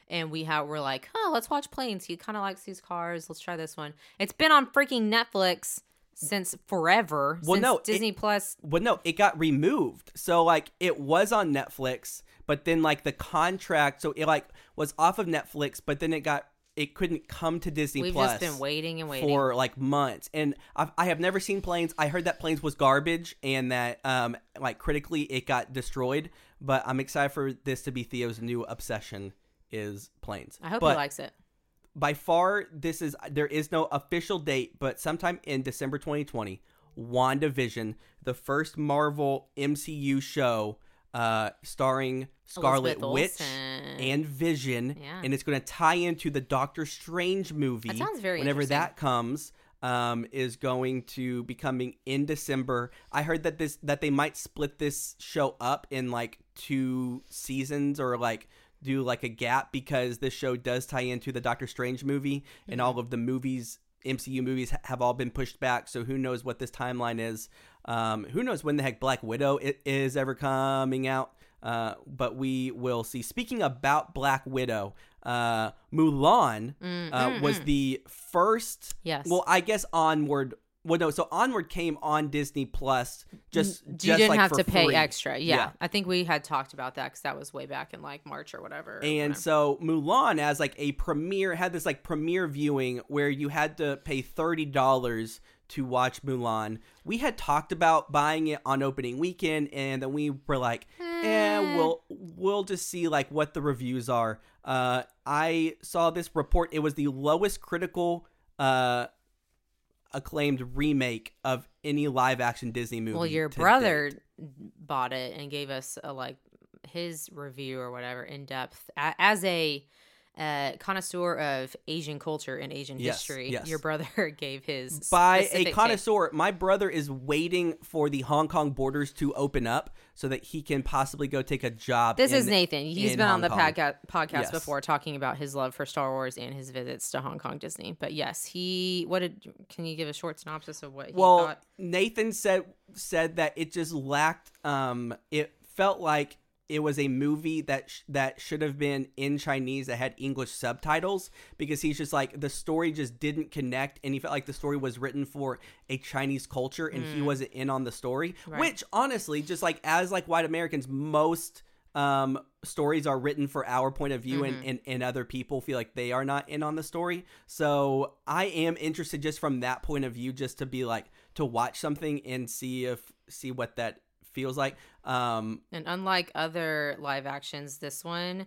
And we're like, oh, let's watch Planes. He kind of likes these cars. Let's try this one. It's been on freaking Netflix since forever. Well, since no. Disney Plus. Well, no. It got removed. So, like, it was on Netflix, but then, like, the contract. So, it, like, was off of Netflix, but then it couldn't come to Disney+. We've just been waiting and waiting for like months, and I have never seen Planes. I heard that Planes was garbage and that like critically it got destroyed. But I'm excited for this to be Theo's new obsession is Planes. I hope he likes it. By far, there is no official date, but sometime in December 2020, WandaVision, the first Marvel MCU show. Starring Scarlet Witch and Vision, yeah. And it's going to tie into the Doctor Strange movie. That sounds very whenever that comes, is going to be coming in December. I heard that they might split this show up in like two seasons or like do like a gap because this show does tie into the Doctor Strange movie, mm-hmm. and all of the movies. MCU movies have all been pushed back, so who knows what this timeline is. Who knows when the heck Black Widow is ever coming out, but we will see. Speaking about Black Widow, Mulan was the first... Yes. Well, I guess Onward... Well, no, so Onward came on Disney+, just you didn't have to pay free. Extra. Yeah, I think we had talked about that because that was way back in like March or whatever. So Mulan as like a premiere, had this like premiere viewing where you had to pay $30 to watch Mulan. We had talked about buying it on opening weekend, and then we were like, we'll just see like what the reviews are. I saw this report. It was the lowest critical acclaimed remake of any live action Disney movie. Well, your brother bought it and gave us a, like his review or whatever in depth as a connoisseur of Asian culture and Asian history. Yes. Your brother gave his by a connoisseur. My brother is waiting for the Hong Kong borders to open up so that he can possibly go take a job. This is Nathan. He's been on the podcast yes. before talking about his love for Star Wars and his visits to Hong Kong Disney. But yes, can you give a short synopsis of what he thought? Nathan said that it just lacked, it felt like it was a movie that should have been in Chinese that had English subtitles, because he's just like, the story just didn't connect, and he felt like the story was written for a Chinese culture and he wasn't in on the story, right. Which honestly, just like as like white Americans, most stories are written for our point of view, mm-hmm. and other people feel like they are not in on the story. So I am interested just from that point of view, just to be like, to watch something and see what that feels like. And unlike other live actions, this one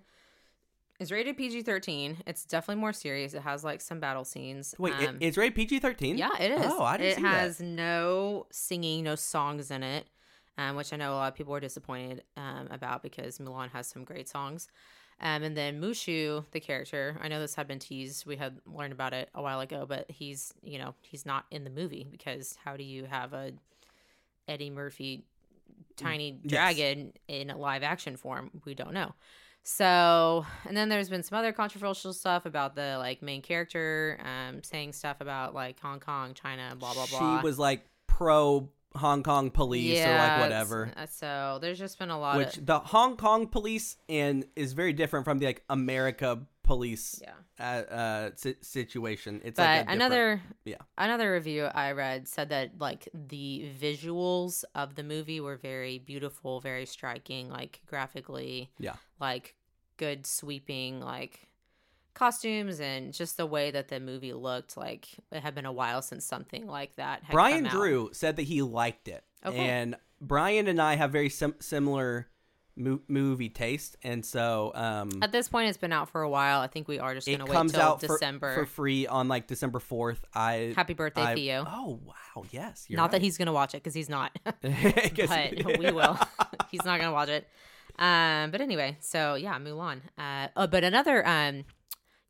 is rated PG-13. It's definitely more serious. It has like some battle scenes. Wait, it's rated PG-13? Yeah, it is. Oh, I didn't see that. It has no singing, no songs in it, which I know a lot of people are disappointed about because Mulan has some great songs. And then Mushu, the character, I know this had been teased. We had learned about it a while ago, but he's not in the movie, because how do you have a Eddie Murphy tiny dragon in a live action form? We don't know. So, and then there's been some other controversial stuff about the like main character saying stuff about like Hong Kong, China, blah blah blah. She was like pro Hong Kong police or like whatever. So there's just been a lot of the Hong Kong police and is very different from the like America police situation. It's but like another review I read said that like the visuals of the movie were very beautiful, very striking, like graphically, like good sweeping like costumes, and just the way that the movie looked. Like it had been a while since something like that had Brian come out. Drew said that he liked it, and Brian and I have very similar movie taste, and so at this point it's been out for a while. I think we are just gonna wait till December for free on like December 4th. Happy birthday, Theo. Oh wow, yes, you're not right. That he's gonna watch it because he's not but we will. He's not gonna watch it, but anyway, so yeah, Mulan. But another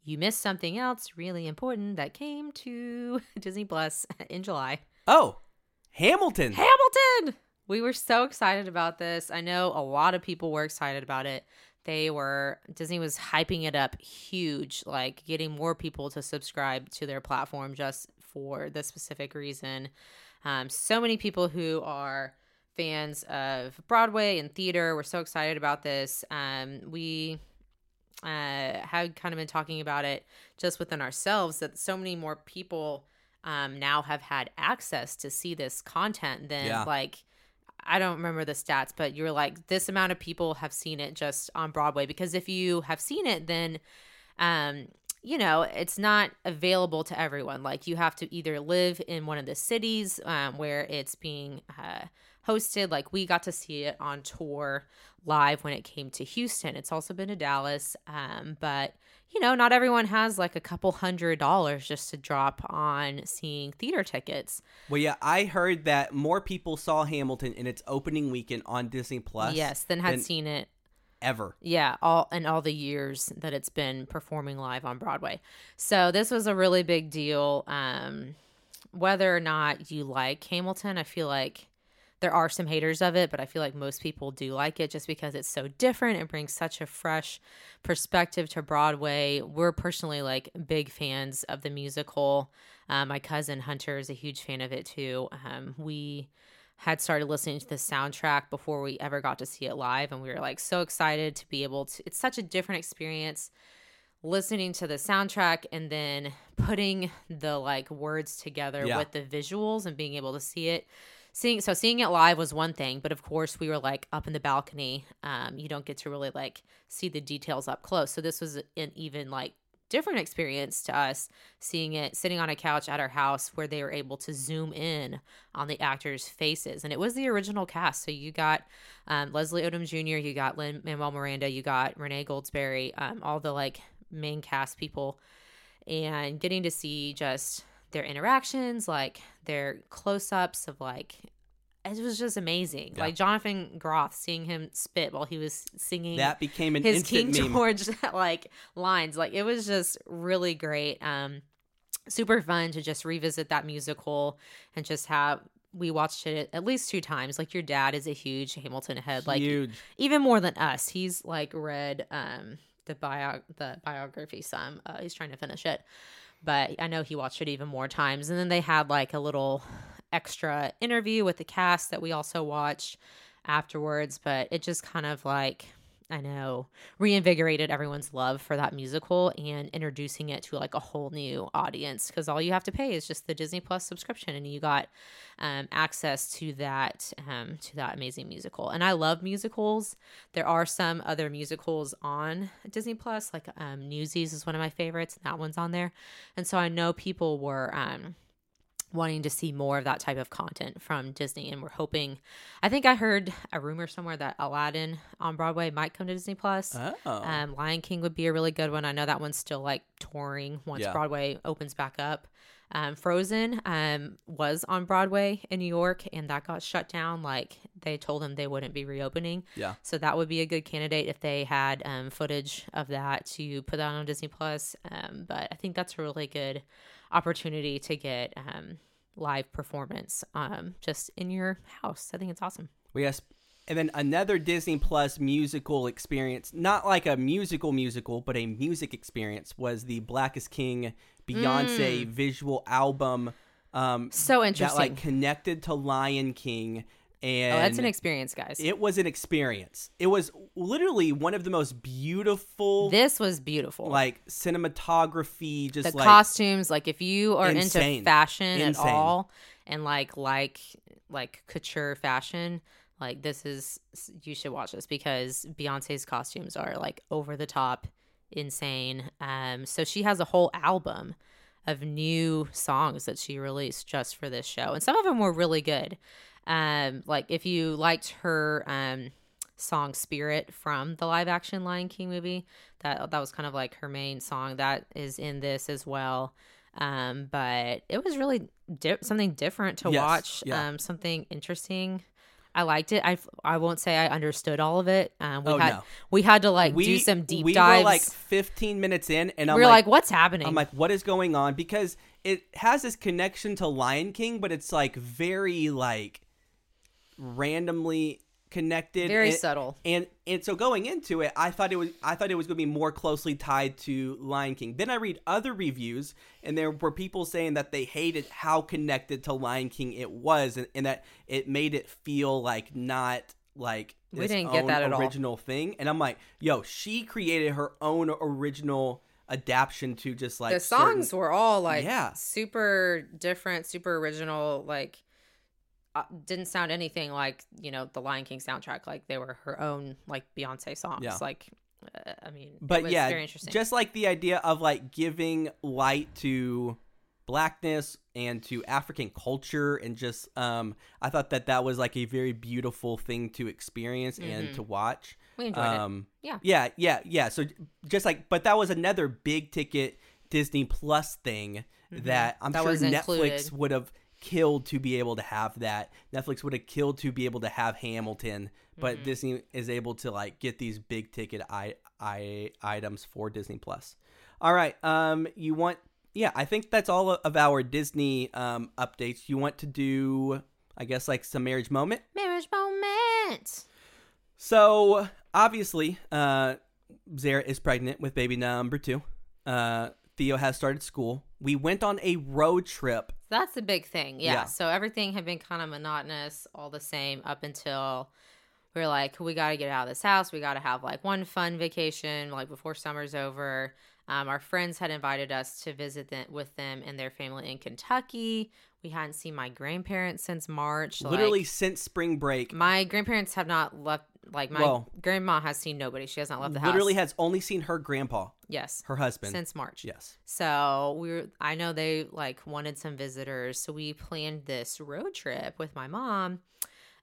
you missed something else really important that came to Disney Plus in July. Oh, Hamilton. We were so excited about this. I know a lot of people were excited about it. Disney was hyping it up huge, like getting more people to subscribe to their platform just for this specific reason. So many people who are fans of Broadway and theater were so excited about this. We had kind of been talking about it just within ourselves that so many more people now have had access to see this content than I don't remember the stats, but you were like, this amount of people have seen it just on Broadway. Because if you have seen it, then, it's not available to everyone. Like, you have to either live in one of the cities where it's being hosted. Like, we got to see it on tour live when it came to Houston. It's also been to Dallas. But, not everyone has like a couple $100 just to drop on seeing theater tickets. Well, yeah, I heard that more people saw Hamilton in its opening weekend on Disney Plus. Yes, than seen it ever. Yeah, all the years that it's been performing live on Broadway. So this was a really big deal. Whether or not you like Hamilton, I feel like there are some haters of it, but I feel like most people do like it just because it's so different. It brings such a fresh perspective to Broadway. We're personally like big fans of the musical. My cousin Hunter is a huge fan of it too. We had started listening to the soundtrack before we ever got to see it live, and we were like so excited to be able to. It's such a different experience listening to the soundtrack and then putting the like words together with the visuals and being able to see it. Seeing it live was one thing, but of course we were like up in the balcony. You don't get to really like see the details up close. So this was an even like different experience to us, seeing it sitting on a couch at our house where they were able to zoom in on the actors' faces. And it was the original cast. So you got Leslie Odom Jr., you got Lin-Manuel Miranda, you got Renee Goldsberry, all the like main cast people, and getting to see just their interactions, like their close-ups of like, it was just amazing. Yeah. Like Jonathan Groff, seeing him spit while he was singing that became an his King meme. George like lines, like it was just really great. Super fun to just revisit that musical and just have. We watched it at least 2 times. Like your dad is a huge Hamilton head, like even more than us. He's like read the biography some. He's trying to finish it. But I know he watched it even more times. And then they had like a little extra interview with the cast that we also watched afterwards. But it just kind of like, I know, reinvigorated everyone's love for that musical and introducing it to like a whole new audience. Because all you have to pay is just the Disney Plus subscription, and you got access to that amazing musical. And I love musicals. There are some other musicals on Disney Plus, like Newsies is one of my favorites. That one's on there, and so I know people were wanting to see more of that type of content from Disney, and we're hoping. I think I heard a rumor somewhere that Aladdin on Broadway might come to Disney Plus. Lion King would be a really good one. I know that one's still like touring once Broadway opens back up. Frozen was on Broadway in New York, and that got shut down. Like they told them they wouldn't be reopening. Yeah. So that would be a good candidate if they had footage of that to put that on Disney Plus. But I think that's a really good opportunity to get live performance just in your house. I think it's awesome. Well, yes. And then another Disney Plus musical experience, not like a musical, but a music experience, was the Black is King Beyonce visual album. So interesting. That like connected to Lion King. And that's an experience, guys. It was an experience. It was literally one of the most beautiful. This was beautiful. Like cinematography, just the like costumes. Like if you are into fashion at all, and like couture fashion, like this is, you should watch this because Beyonce's costumes are like over the top, insane. So she has a whole album of new songs that she released just for this show, and some of them were really good. Like if you liked her song Spirit from the live action Lion King movie. That was kind of like her main song that is in this as well. But it was really something different to watch. Yeah. Something interesting. I liked it. I won't say I understood all of it. We had to do some deep dives. We were like 15 minutes in, and we were like, what's happening? I'm like, what is going on? Because it has this connection to Lion King, but it's like very like randomly connected, subtle. And so going into it, I thought it was going to be more closely tied to Lion King. Then I read other reviews, and there were people saying that they hated how connected to Lion King it was, and that it made it feel like not like we didn't get that at all original thing. And I'm like, yo, she created her own original adaptation to just like the songs were all like super different, super original, like. Didn't sound anything like, you know, the Lion King soundtrack. Like they were her own like Beyonce songs. Yeah. Like, I mean, but it was very interesting. Just like the idea of like giving light to blackness and to African culture, and just I thought that was like a very beautiful thing to experience and to watch. We enjoyed it. Yeah. So just like, but that was another big ticket Disney Plus thing that I'm sure Netflix would have killed to be able to have that. Netflix would have killed to be able to have Hamilton, but Disney is able to like get these big ticket items for Disney Plus. All right, I think that's all of our Disney updates. You want to do, I guess, like some marriage moment? Marriage moment. So obviously, Zara is pregnant with baby number 2. Theo has started school. We went on a road trip. That's the big thing. Yeah. So everything had been kind of monotonous, all the same, up until we were like, we got to get out of this house. We got to have like one fun vacation, like before summer's over. Our friends had invited us to visit with them and their family in Kentucky. We hadn't seen my grandparents since March. Literally like, since spring break. My grandparents have not left. Like my grandma has seen nobody. She has not left the house. Literally has only seen her grandpa. Yes. Her husband. Since March. Yes. So I know they like wanted some visitors. So we planned this road trip with my mom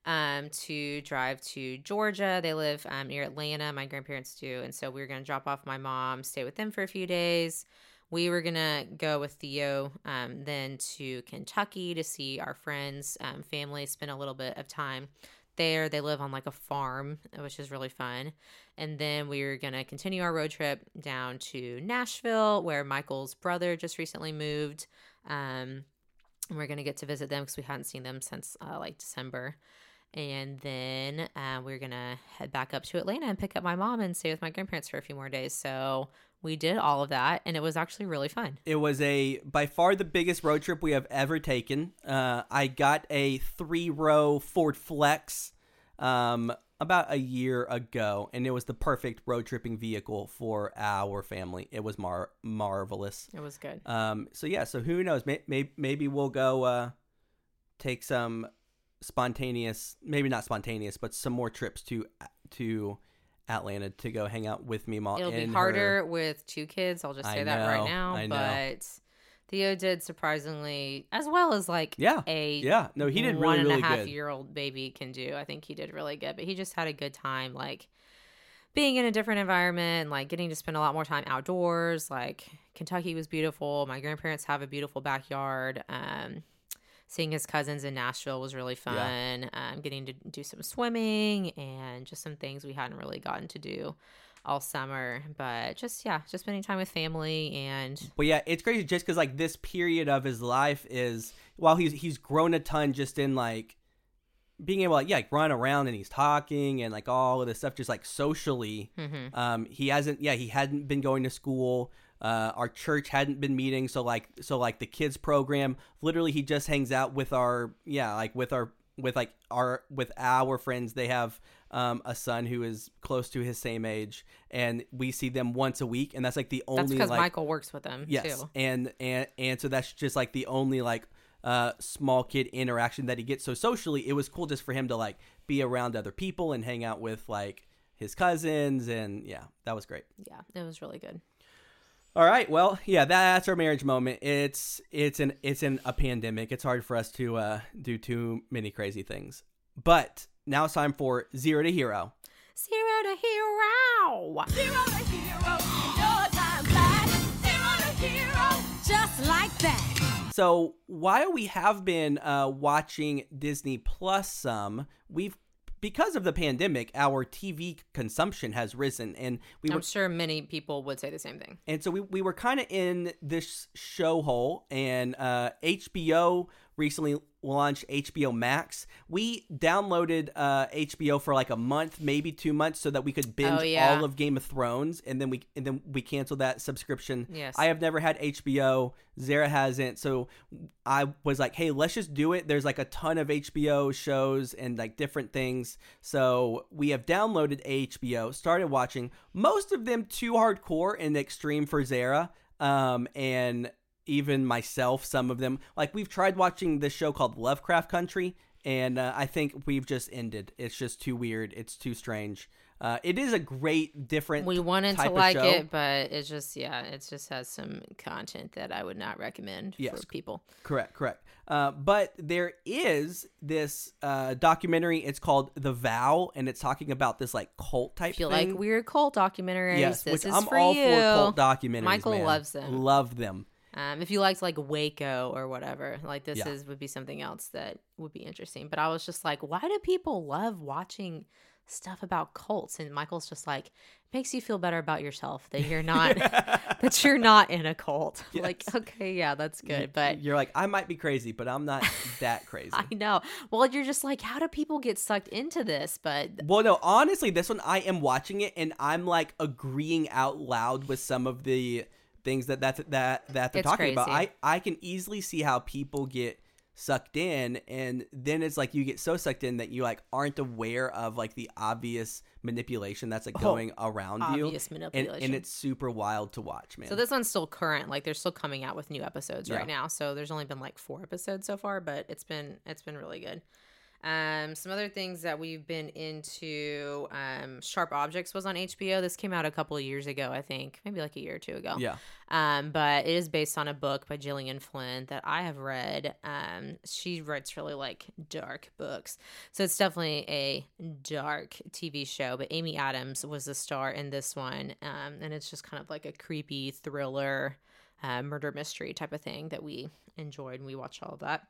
to drive to Georgia. They live near Atlanta. My grandparents do. And so we were going to drop off my mom, stay with them for a few days. We were going to go with Theo then to Kentucky to see our friends, family, spend a little bit of time there. They live on like a farm, which is really fun. And then we were going to continue our road trip down to Nashville, where Michael's brother just recently moved. And we're going to get to visit them because we hadn't seen them since like December. And then we're going to head back up to Atlanta and pick up my mom and stay with my grandparents for a few more days. So we did all of that, and it was actually really fun. It was by far the biggest road trip we have ever taken. I got a 3-row Ford Flex about a year ago, and it was the perfect road tripping vehicle for our family. It was marvelous. It was good. So who knows? Maybe we'll go take some some more trips to Atlanta to go hang out with me. It'll be harder with 2 kids. I'll just say that right now. But Theo did surprisingly as well as like he did really, really good. 1.5-year-old baby can do. I think he did really good. But he just had a good time, like being in a different environment, like getting to spend a lot more time outdoors. Like Kentucky was beautiful. My grandparents have a beautiful backyard. Seeing his cousins in Nashville was really fun. Yeah. Getting to do some swimming and just some things we hadn't really gotten to do all summer. But just spending time with family and... But yeah, it's crazy just because like this period of his life is... While he's grown a ton just in like being able to like run around and he's talking and like all of this stuff just like socially. Mm-hmm. He hadn't been going to school. Our church hadn't been meeting, so like the kids program, literally he just hangs out with our friends. They have a son who is close to his same age, and we see them once a week, and that's like the only. That's because like, Michael works with them. Yes, too. and so that's just like the only like small kid interaction that he gets. So socially, it was cool just for him to like be around other people and hang out with like his cousins, and that was great. Yeah, it was really good. All right. Well, that's our marriage moment. It's in a pandemic. It's hard for us to do too many crazy things. But now it's time for Zero to Hero. Zero to hero. Zero to hero. No time back. Zero to hero. Just like that. So while we have been watching Disney Plus some, we've because of the pandemic, our TV consumption has risen, and I'm sure many people would say the same thing. And so we were kind of in this show hole, and HBO recently launched HBO Max. We downloaded HBO for like a month, maybe 2 months, so that we could binge all of Game of Thrones, and then we canceled that subscription. Yes. I have never had HBO. Zara hasn't. So I was like, hey, let's just do it. There's like a ton of HBO shows and like different things. So we have downloaded HBO, started watching most of them too hardcore and extreme for Zara. And even myself, some of them, like we've tried watching this show called Lovecraft Country, and I think we've just ended. It's just too weird. It's too strange. It is a great different. We wanted to like it, but it's just it just has some content that I would not recommend for people. Correct. But there is this documentary. It's called The Vow, and it's talking about this like cult type. If you thing. Like weird cult documentaries, yes, this which is I'm for all you. For cult documentaries. Michael loves them. Love them. If you liked like Waco or whatever, like this would be something else that would be interesting. But I was just like, why do people love watching stuff about cults? And Michael's just like, it makes you feel better about yourself that you're not that you're not in a cult. Yes. Like, okay, yeah, that's good. But you're like, I might be crazy, but I'm not that crazy. I know. Well, you're just like, how do people get sucked into this? But well, no, honestly, this one I am watching it and I'm like agreeing out loud with some of the things that they're talking about. I can easily see how people get sucked in, and then it's like you get so sucked in that you like aren't aware of like the obvious manipulation that's like going around obvious you. Obvious manipulation. And it's super wild to watch, man. So this one's still current. Like they're still coming out with new episodes right now. So there's only been like 4 episodes so far, but it's been really good. Some other things that we've been into, Sharp Objects was on HBO. This came out a couple of years ago, I think, maybe like a year or two ago. Yeah. But it is based on a book by Gillian Flynn that I have read. She writes really like dark books. So it's definitely a dark TV show, but Amy Adams was the star in this one. And it's just kind of like a creepy thriller, murder mystery type of thing that we enjoyed, and we watched all of that.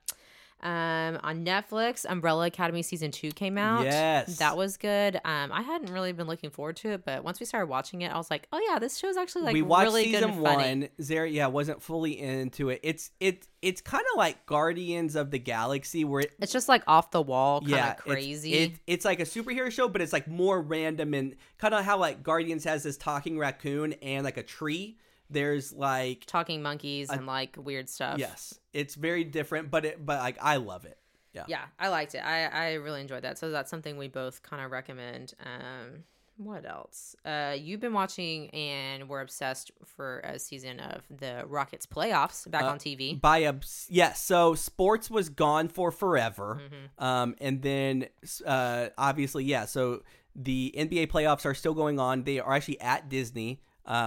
On Netflix, Umbrella Academy season 2 came out. Yes, that was good. I hadn't really been looking forward to it, but once we started watching it, I was like, "Oh yeah, this show's actually like really good and funny." We watched season 1. Zara, wasn't fully into it. It's kind of like Guardians of the Galaxy, where it's just like off the wall, kind of crazy. It's like a superhero show, but it's like more random, and kind of how like Guardians has this talking raccoon and like a tree. There's like talking monkeys and like weird stuff. Yes, it's very different, but like I love it. Yeah, I liked it. I really enjoyed that. So that's something we both kind of recommend. What else? You've been watching and we're obsessed for a season of the Rockets playoffs back on TV. So sports was gone for forever, and then obviously so the NBA playoffs are still going on. They are actually at Disney.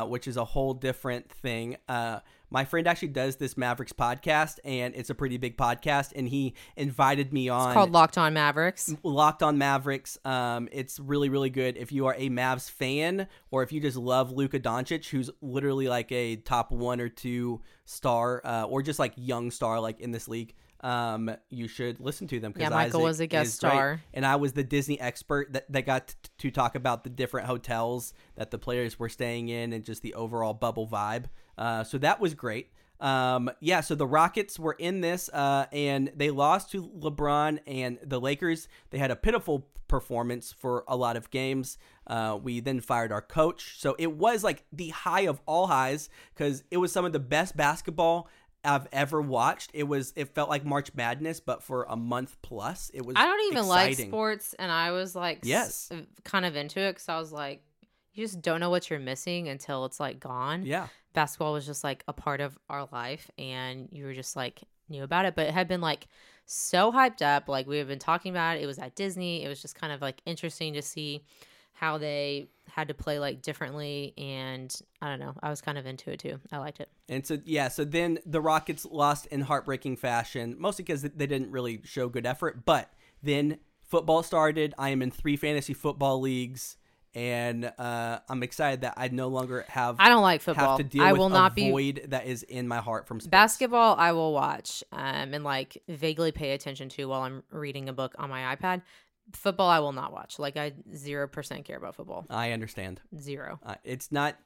Which is a whole different thing. My friend actually does this Mavericks podcast, and it's a pretty big podcast, and he invited me on. It's called Locked On Mavericks. Locked On Mavericks. It's really, really good. If you are a Mavs fan, or if you just love Luka Doncic, who's literally like a top 1 or 2 star, or just like young star like in this league, you should listen to them. Yeah, Michael Isaac was a guest star. Great. And I was the Disney expert that got to talk about the different hotels that the players were staying in and just the overall bubble vibe. So that was great. So the Rockets were in this, and they lost to LeBron and the Lakers. They had a pitiful performance for a lot of games. We then fired our coach. So it was like the high of all highs because it was some of the best basketball I've ever watched. It felt like March Madness, but for a month plus. It was I don't even exciting. Like sports, and I was like kind of into it because I was like, you just don't know what you're missing until it's like gone. Yeah. Basketball was just like a part of our life, and you were just like knew about it, but it had been like so hyped up. Like we have been talking about it. It was at Disney. It was just kind of like interesting to see how they had to play like differently, and I don't know, I was kind of into it too. I liked it. And so so then the Rockets lost in heartbreaking fashion, mostly because they didn't really show good effort. But then football started. I am in 3 fantasy football leagues, And I'm excited that I no longer have. I don't like football. Have to deal I will with not a void that is in my heart from sports. Basketball. I will watch and like vaguely pay attention to while I'm reading a book on my iPad. Football, I will not watch. Like I 0% care about football. I understand. Zero. It's not.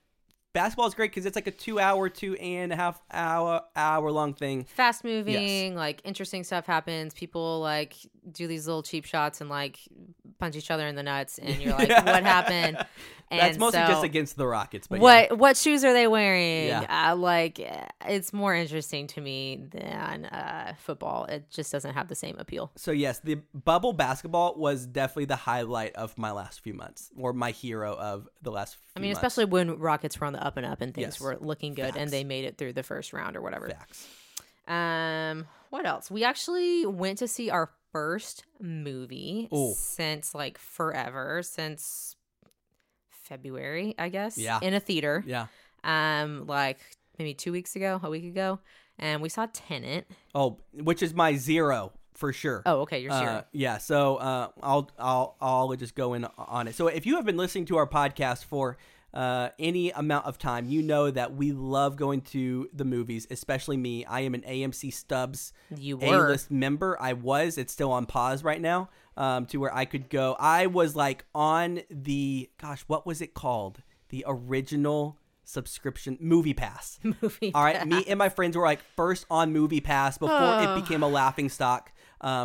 Basketball is great because it's like a 2 hour, 2.5 hour long thing. Fast moving, yes. Like interesting stuff happens. People like do these little cheap shots and like punch each other in the nuts, and you're like, what happened? And that's mostly so, just against the Rockets. But what shoes are they wearing? Yeah. Like it's more interesting to me than football. It just doesn't have the same appeal. So yes, the bubble basketball was definitely the highlight of my last few months, or my hero of the last. Few I mean, months. Especially when Rockets were on the up and up and things yes. were looking good. Facts. And they made it through the first round or whatever. Facts. What else? We actually went to see our first movie since like forever, since February, I guess. Yeah. In a theater. Yeah. Like maybe 2 weeks ago, a week ago. And we saw Tenet. Oh, which is my zero for sure. Oh, okay. You're zero. Yeah. So I'll just go in on it. So if you have been listening to our podcast for any amount of time, you know that we love going to the movies, especially me. I am an AMC Stubs A-list member. I was. It's still on pause right now to where I could go. I was like on the, gosh, what was it called? The original subscription, Movie Pass. All right. Me and my friends were like first on Movie Pass before it became a laughing stock.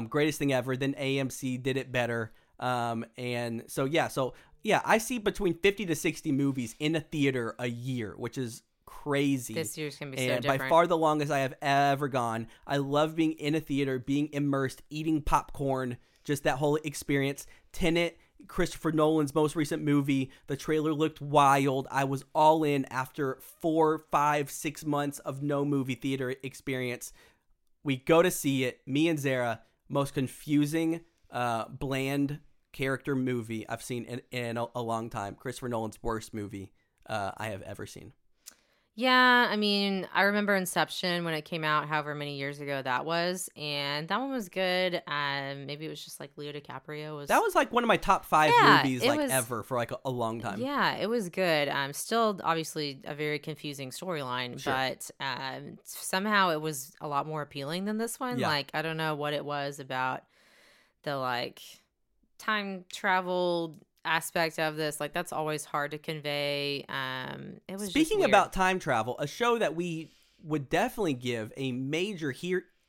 Greatest thing ever. Then AMC did it better. And so, yeah. So, yeah, I see between 50 to 60 movies in a theater a year, which is crazy. This year's going to be so different. And by far the longest I have ever gone. I love being in a theater, being immersed, eating popcorn, just that whole experience. Tenet, Christopher Nolan's most recent movie, the trailer looked wild. I was all in after 4, 5, 6 months of no movie theater experience. We go to see it, me and Zara, most confusing, bland character movie I've seen in a long time. Christopher Nolan's worst movie I have ever seen. Yeah, I mean, I remember Inception when it came out, however many years ago that was, and that one was good. Maybe it was just like Leo DiCaprio was. That was like one of my top 5 movies like was, ever for like a long time. Yeah, it was good. Still, obviously, a very confusing storyline, sure. But somehow it was a lot more appealing than this one. Yeah. Like I don't know what it was about the like time travel aspect of this, like that's always hard to convey. It was speaking about time travel, a show that we would definitely give a major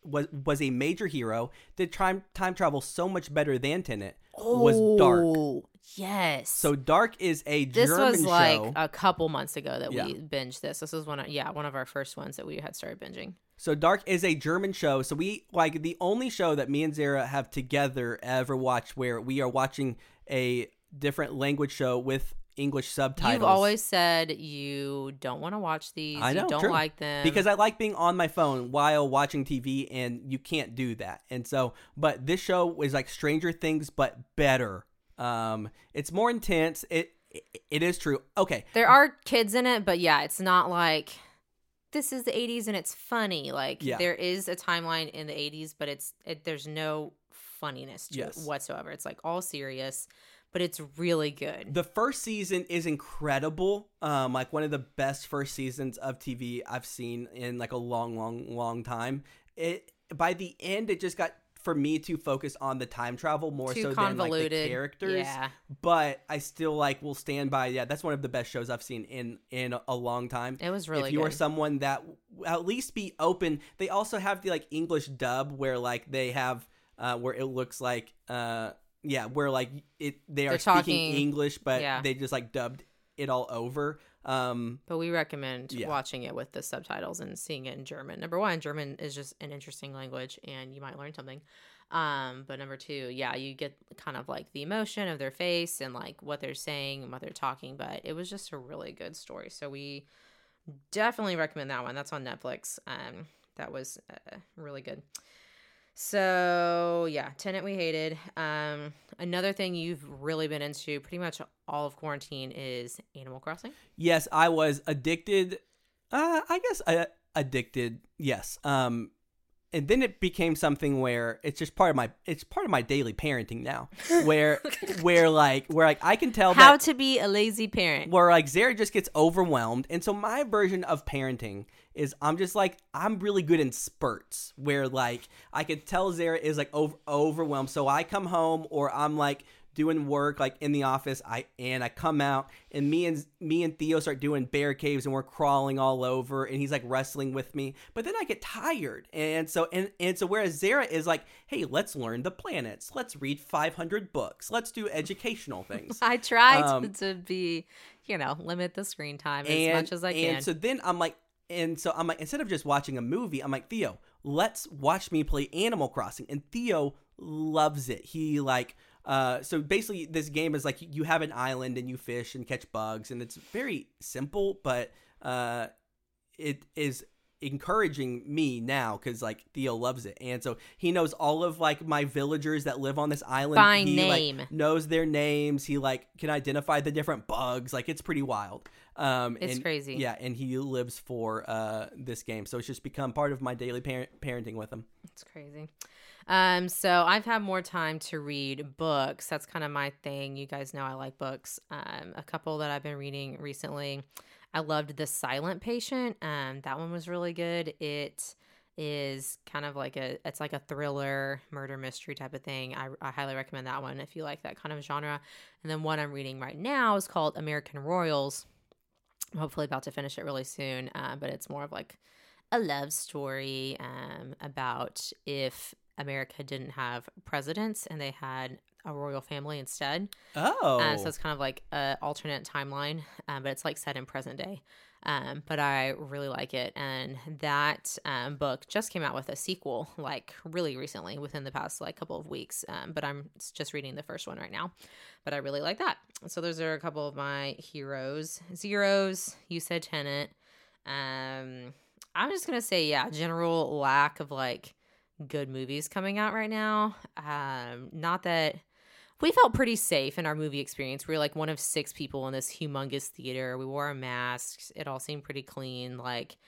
was a major hero did time travel so much better than Tenet was Dark. Yes. So Dark is a German show. This was like a couple months ago that we binged this. This was one of our first ones that we had started binging. So Dark is a German show. So we like the only show that me and Zara have together ever watched where we are watching a different language show with English subtitles. You've always said you don't want to watch these. I know, you don't like them. Because I like being on my phone while watching TV and you can't do that. And so, but this show is like Stranger Things, but better. It's more intense. It is true. Okay. There are kids in it, but yeah, it's not like this is the 80s and it's funny. Like there is a timeline in the 80s, but there's no funniness to it whatsoever. It's like all serious, but it's really good. The first season is incredible. Like one of the best first seasons of TV I've seen in like a long, long, long time. By the end, it just got for me to focus on the time travel more too so convoluted. Than like the characters. Yeah. But I still like will stand by. Yeah, that's one of the best shows I've seen in a long time. It was really good. If you are someone that at least be open. They also have the like English dub where like they have where it looks like where like they're speaking English but they just like dubbed it all over. But we recommend watching it with the subtitles and seeing it in German. Number one, German is just an interesting language and you might learn something. But number two, you get kind of like the emotion of their face and like what they're saying and what they're talking. But it was just a really good story. So we definitely recommend that one. That's on Netflix. That was really good. So, Tenet we hated. Another thing you've really been into pretty much all of quarantine is Animal Crossing. Yes, I was addicted. I guess addicted, yes. And then it became something where it's just part of my daily parenting now, where I can tell how to be a lazy parent. Where like Zara just gets overwhelmed, and so my version of parenting is I'm just like I'm really good in spurts, where like I could tell Zara is like overwhelmed, so I come home or I'm like doing work like in the office, I come out and me and Theo start doing bear caves and we're crawling all over and he's like wrestling with me, but then I get tired and so whereas Zara is like, hey, let's learn the planets, let's read 500 books, let's do educational things. I try to be, limit the screen time as much as I can. And so I'm like instead of just watching a movie, I'm like, Theo, let's watch me play Animal Crossing, and Theo loves it. He like. So basically this game is like you have an island and you fish and catch bugs, and it's very simple, but it is encouraging me now because like Theo loves it, and so he knows all of like my villagers that live on this island by name. Like, knows their names. He like can identify the different bugs. Like it's pretty wild. It's crazy. Yeah, and he lives for this game, so it's just become part of my daily parenting with him. It's crazy. So I've had more time to read books. That's kind of my thing. You guys know I like books. A couple that I've been reading recently. I loved The Silent Patient. That one was really good. It is kind of like a thriller, murder mystery type of thing. I highly recommend that one if you like that kind of genre. And then one I'm reading right now is called American Royals. I'm hopefully about to finish it really soon. But it's more of like a love story about if America didn't have presidents and they had a royal family instead. Oh. So it's kind of like an alternate timeline, but it's like set in present day. But I really like it. And that book just came out with a sequel like really recently within the past like couple of weeks. But I'm just reading the first one right now. But I really like that. So those are a couple of my heroes. Zeros, you said Tenet. I'm just going to say, yeah, general lack of like good movies coming out right now. Not that we felt pretty safe in our movie experience. We were like one of six people in this humongous theater. We wore our masks. It all seemed pretty clean. Like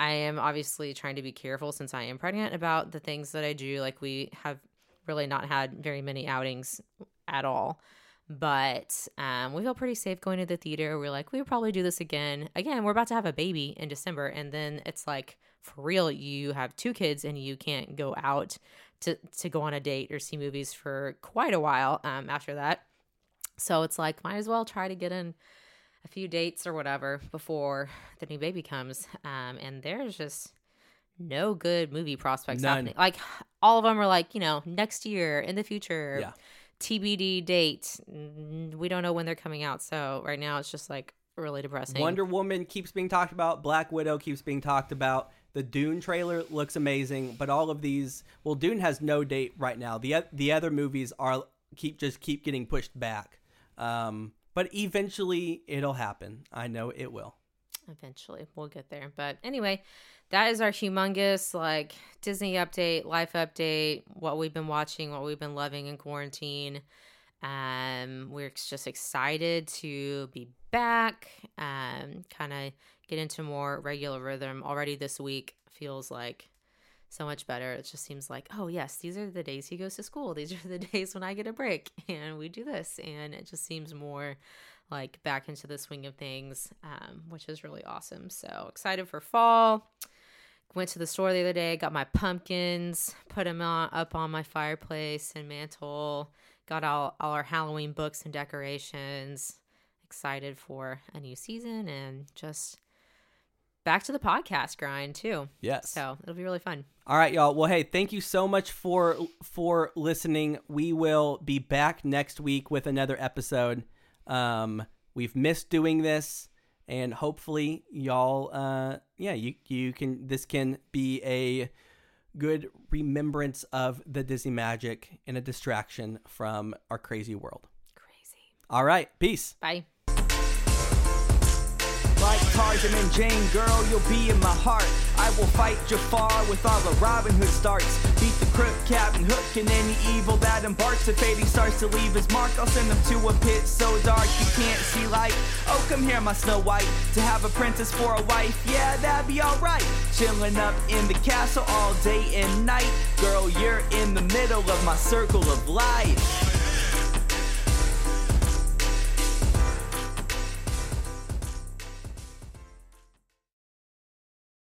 I am obviously trying to be careful since I am pregnant about the things that I do. Like we have really not had very many outings at all, but we feel pretty safe going to the theater. We're like, we'll probably do this again. We're about to have a baby in December, and then it's like, for real, you have two kids and you can't go out to go on a date or see movies for quite a while after that. So it's like, might as well try to get in a few dates or whatever before the new baby comes. And there's just no good movie prospects happening. Like all of them are like, next year, in the future, yeah. TBD date. We don't know when they're coming out. So right now it's just like really depressing. Wonder Woman keeps being talked about. Black Widow keeps being talked about. The Dune trailer looks amazing, but all of these, well, Dune has no date right now. The other movies are keep getting pushed back. But eventually it'll happen. I know it will. Eventually we'll get there. But anyway, that is our humongous like Disney update, life update, what we've been watching, what we've been loving in quarantine. We're just excited to be back, kind of get into more regular rhythm. Already this week feels like so much better. It just seems like, oh yes, these are the days he goes to school, these are the days when I get a break and we do this, and it just seems more like back into the swing of things, which is really awesome. So excited for fall. Went to the store the other day, got my pumpkins, put them up on my fireplace and mantle, got all our Halloween books and decorations. Excited for a new season and just back to the podcast grind too. Yes. So it'll be really fun. All right, y'all. Well, hey, thank you so much for listening. We will be back next week with another episode. We've missed doing this, and hopefully y'all, this can be a good remembrance of the Disney magic and a distraction from our crazy world. Crazy. All right. Peace. Bye. Like Tarzan and Jane, girl, you'll be in my heart. I will fight Jafar with all the Robin Hood starts. Beat the crook, Captain Hook, and any evil that embarks. If fate starts to leave his mark, I'll send him to a pit so dark you can't see light. Oh, come here, my Snow White, to have a princess for a wife. Yeah, that'd be alright. Chilling up in the castle all day and night. Girl, you're in the middle of my circle of life.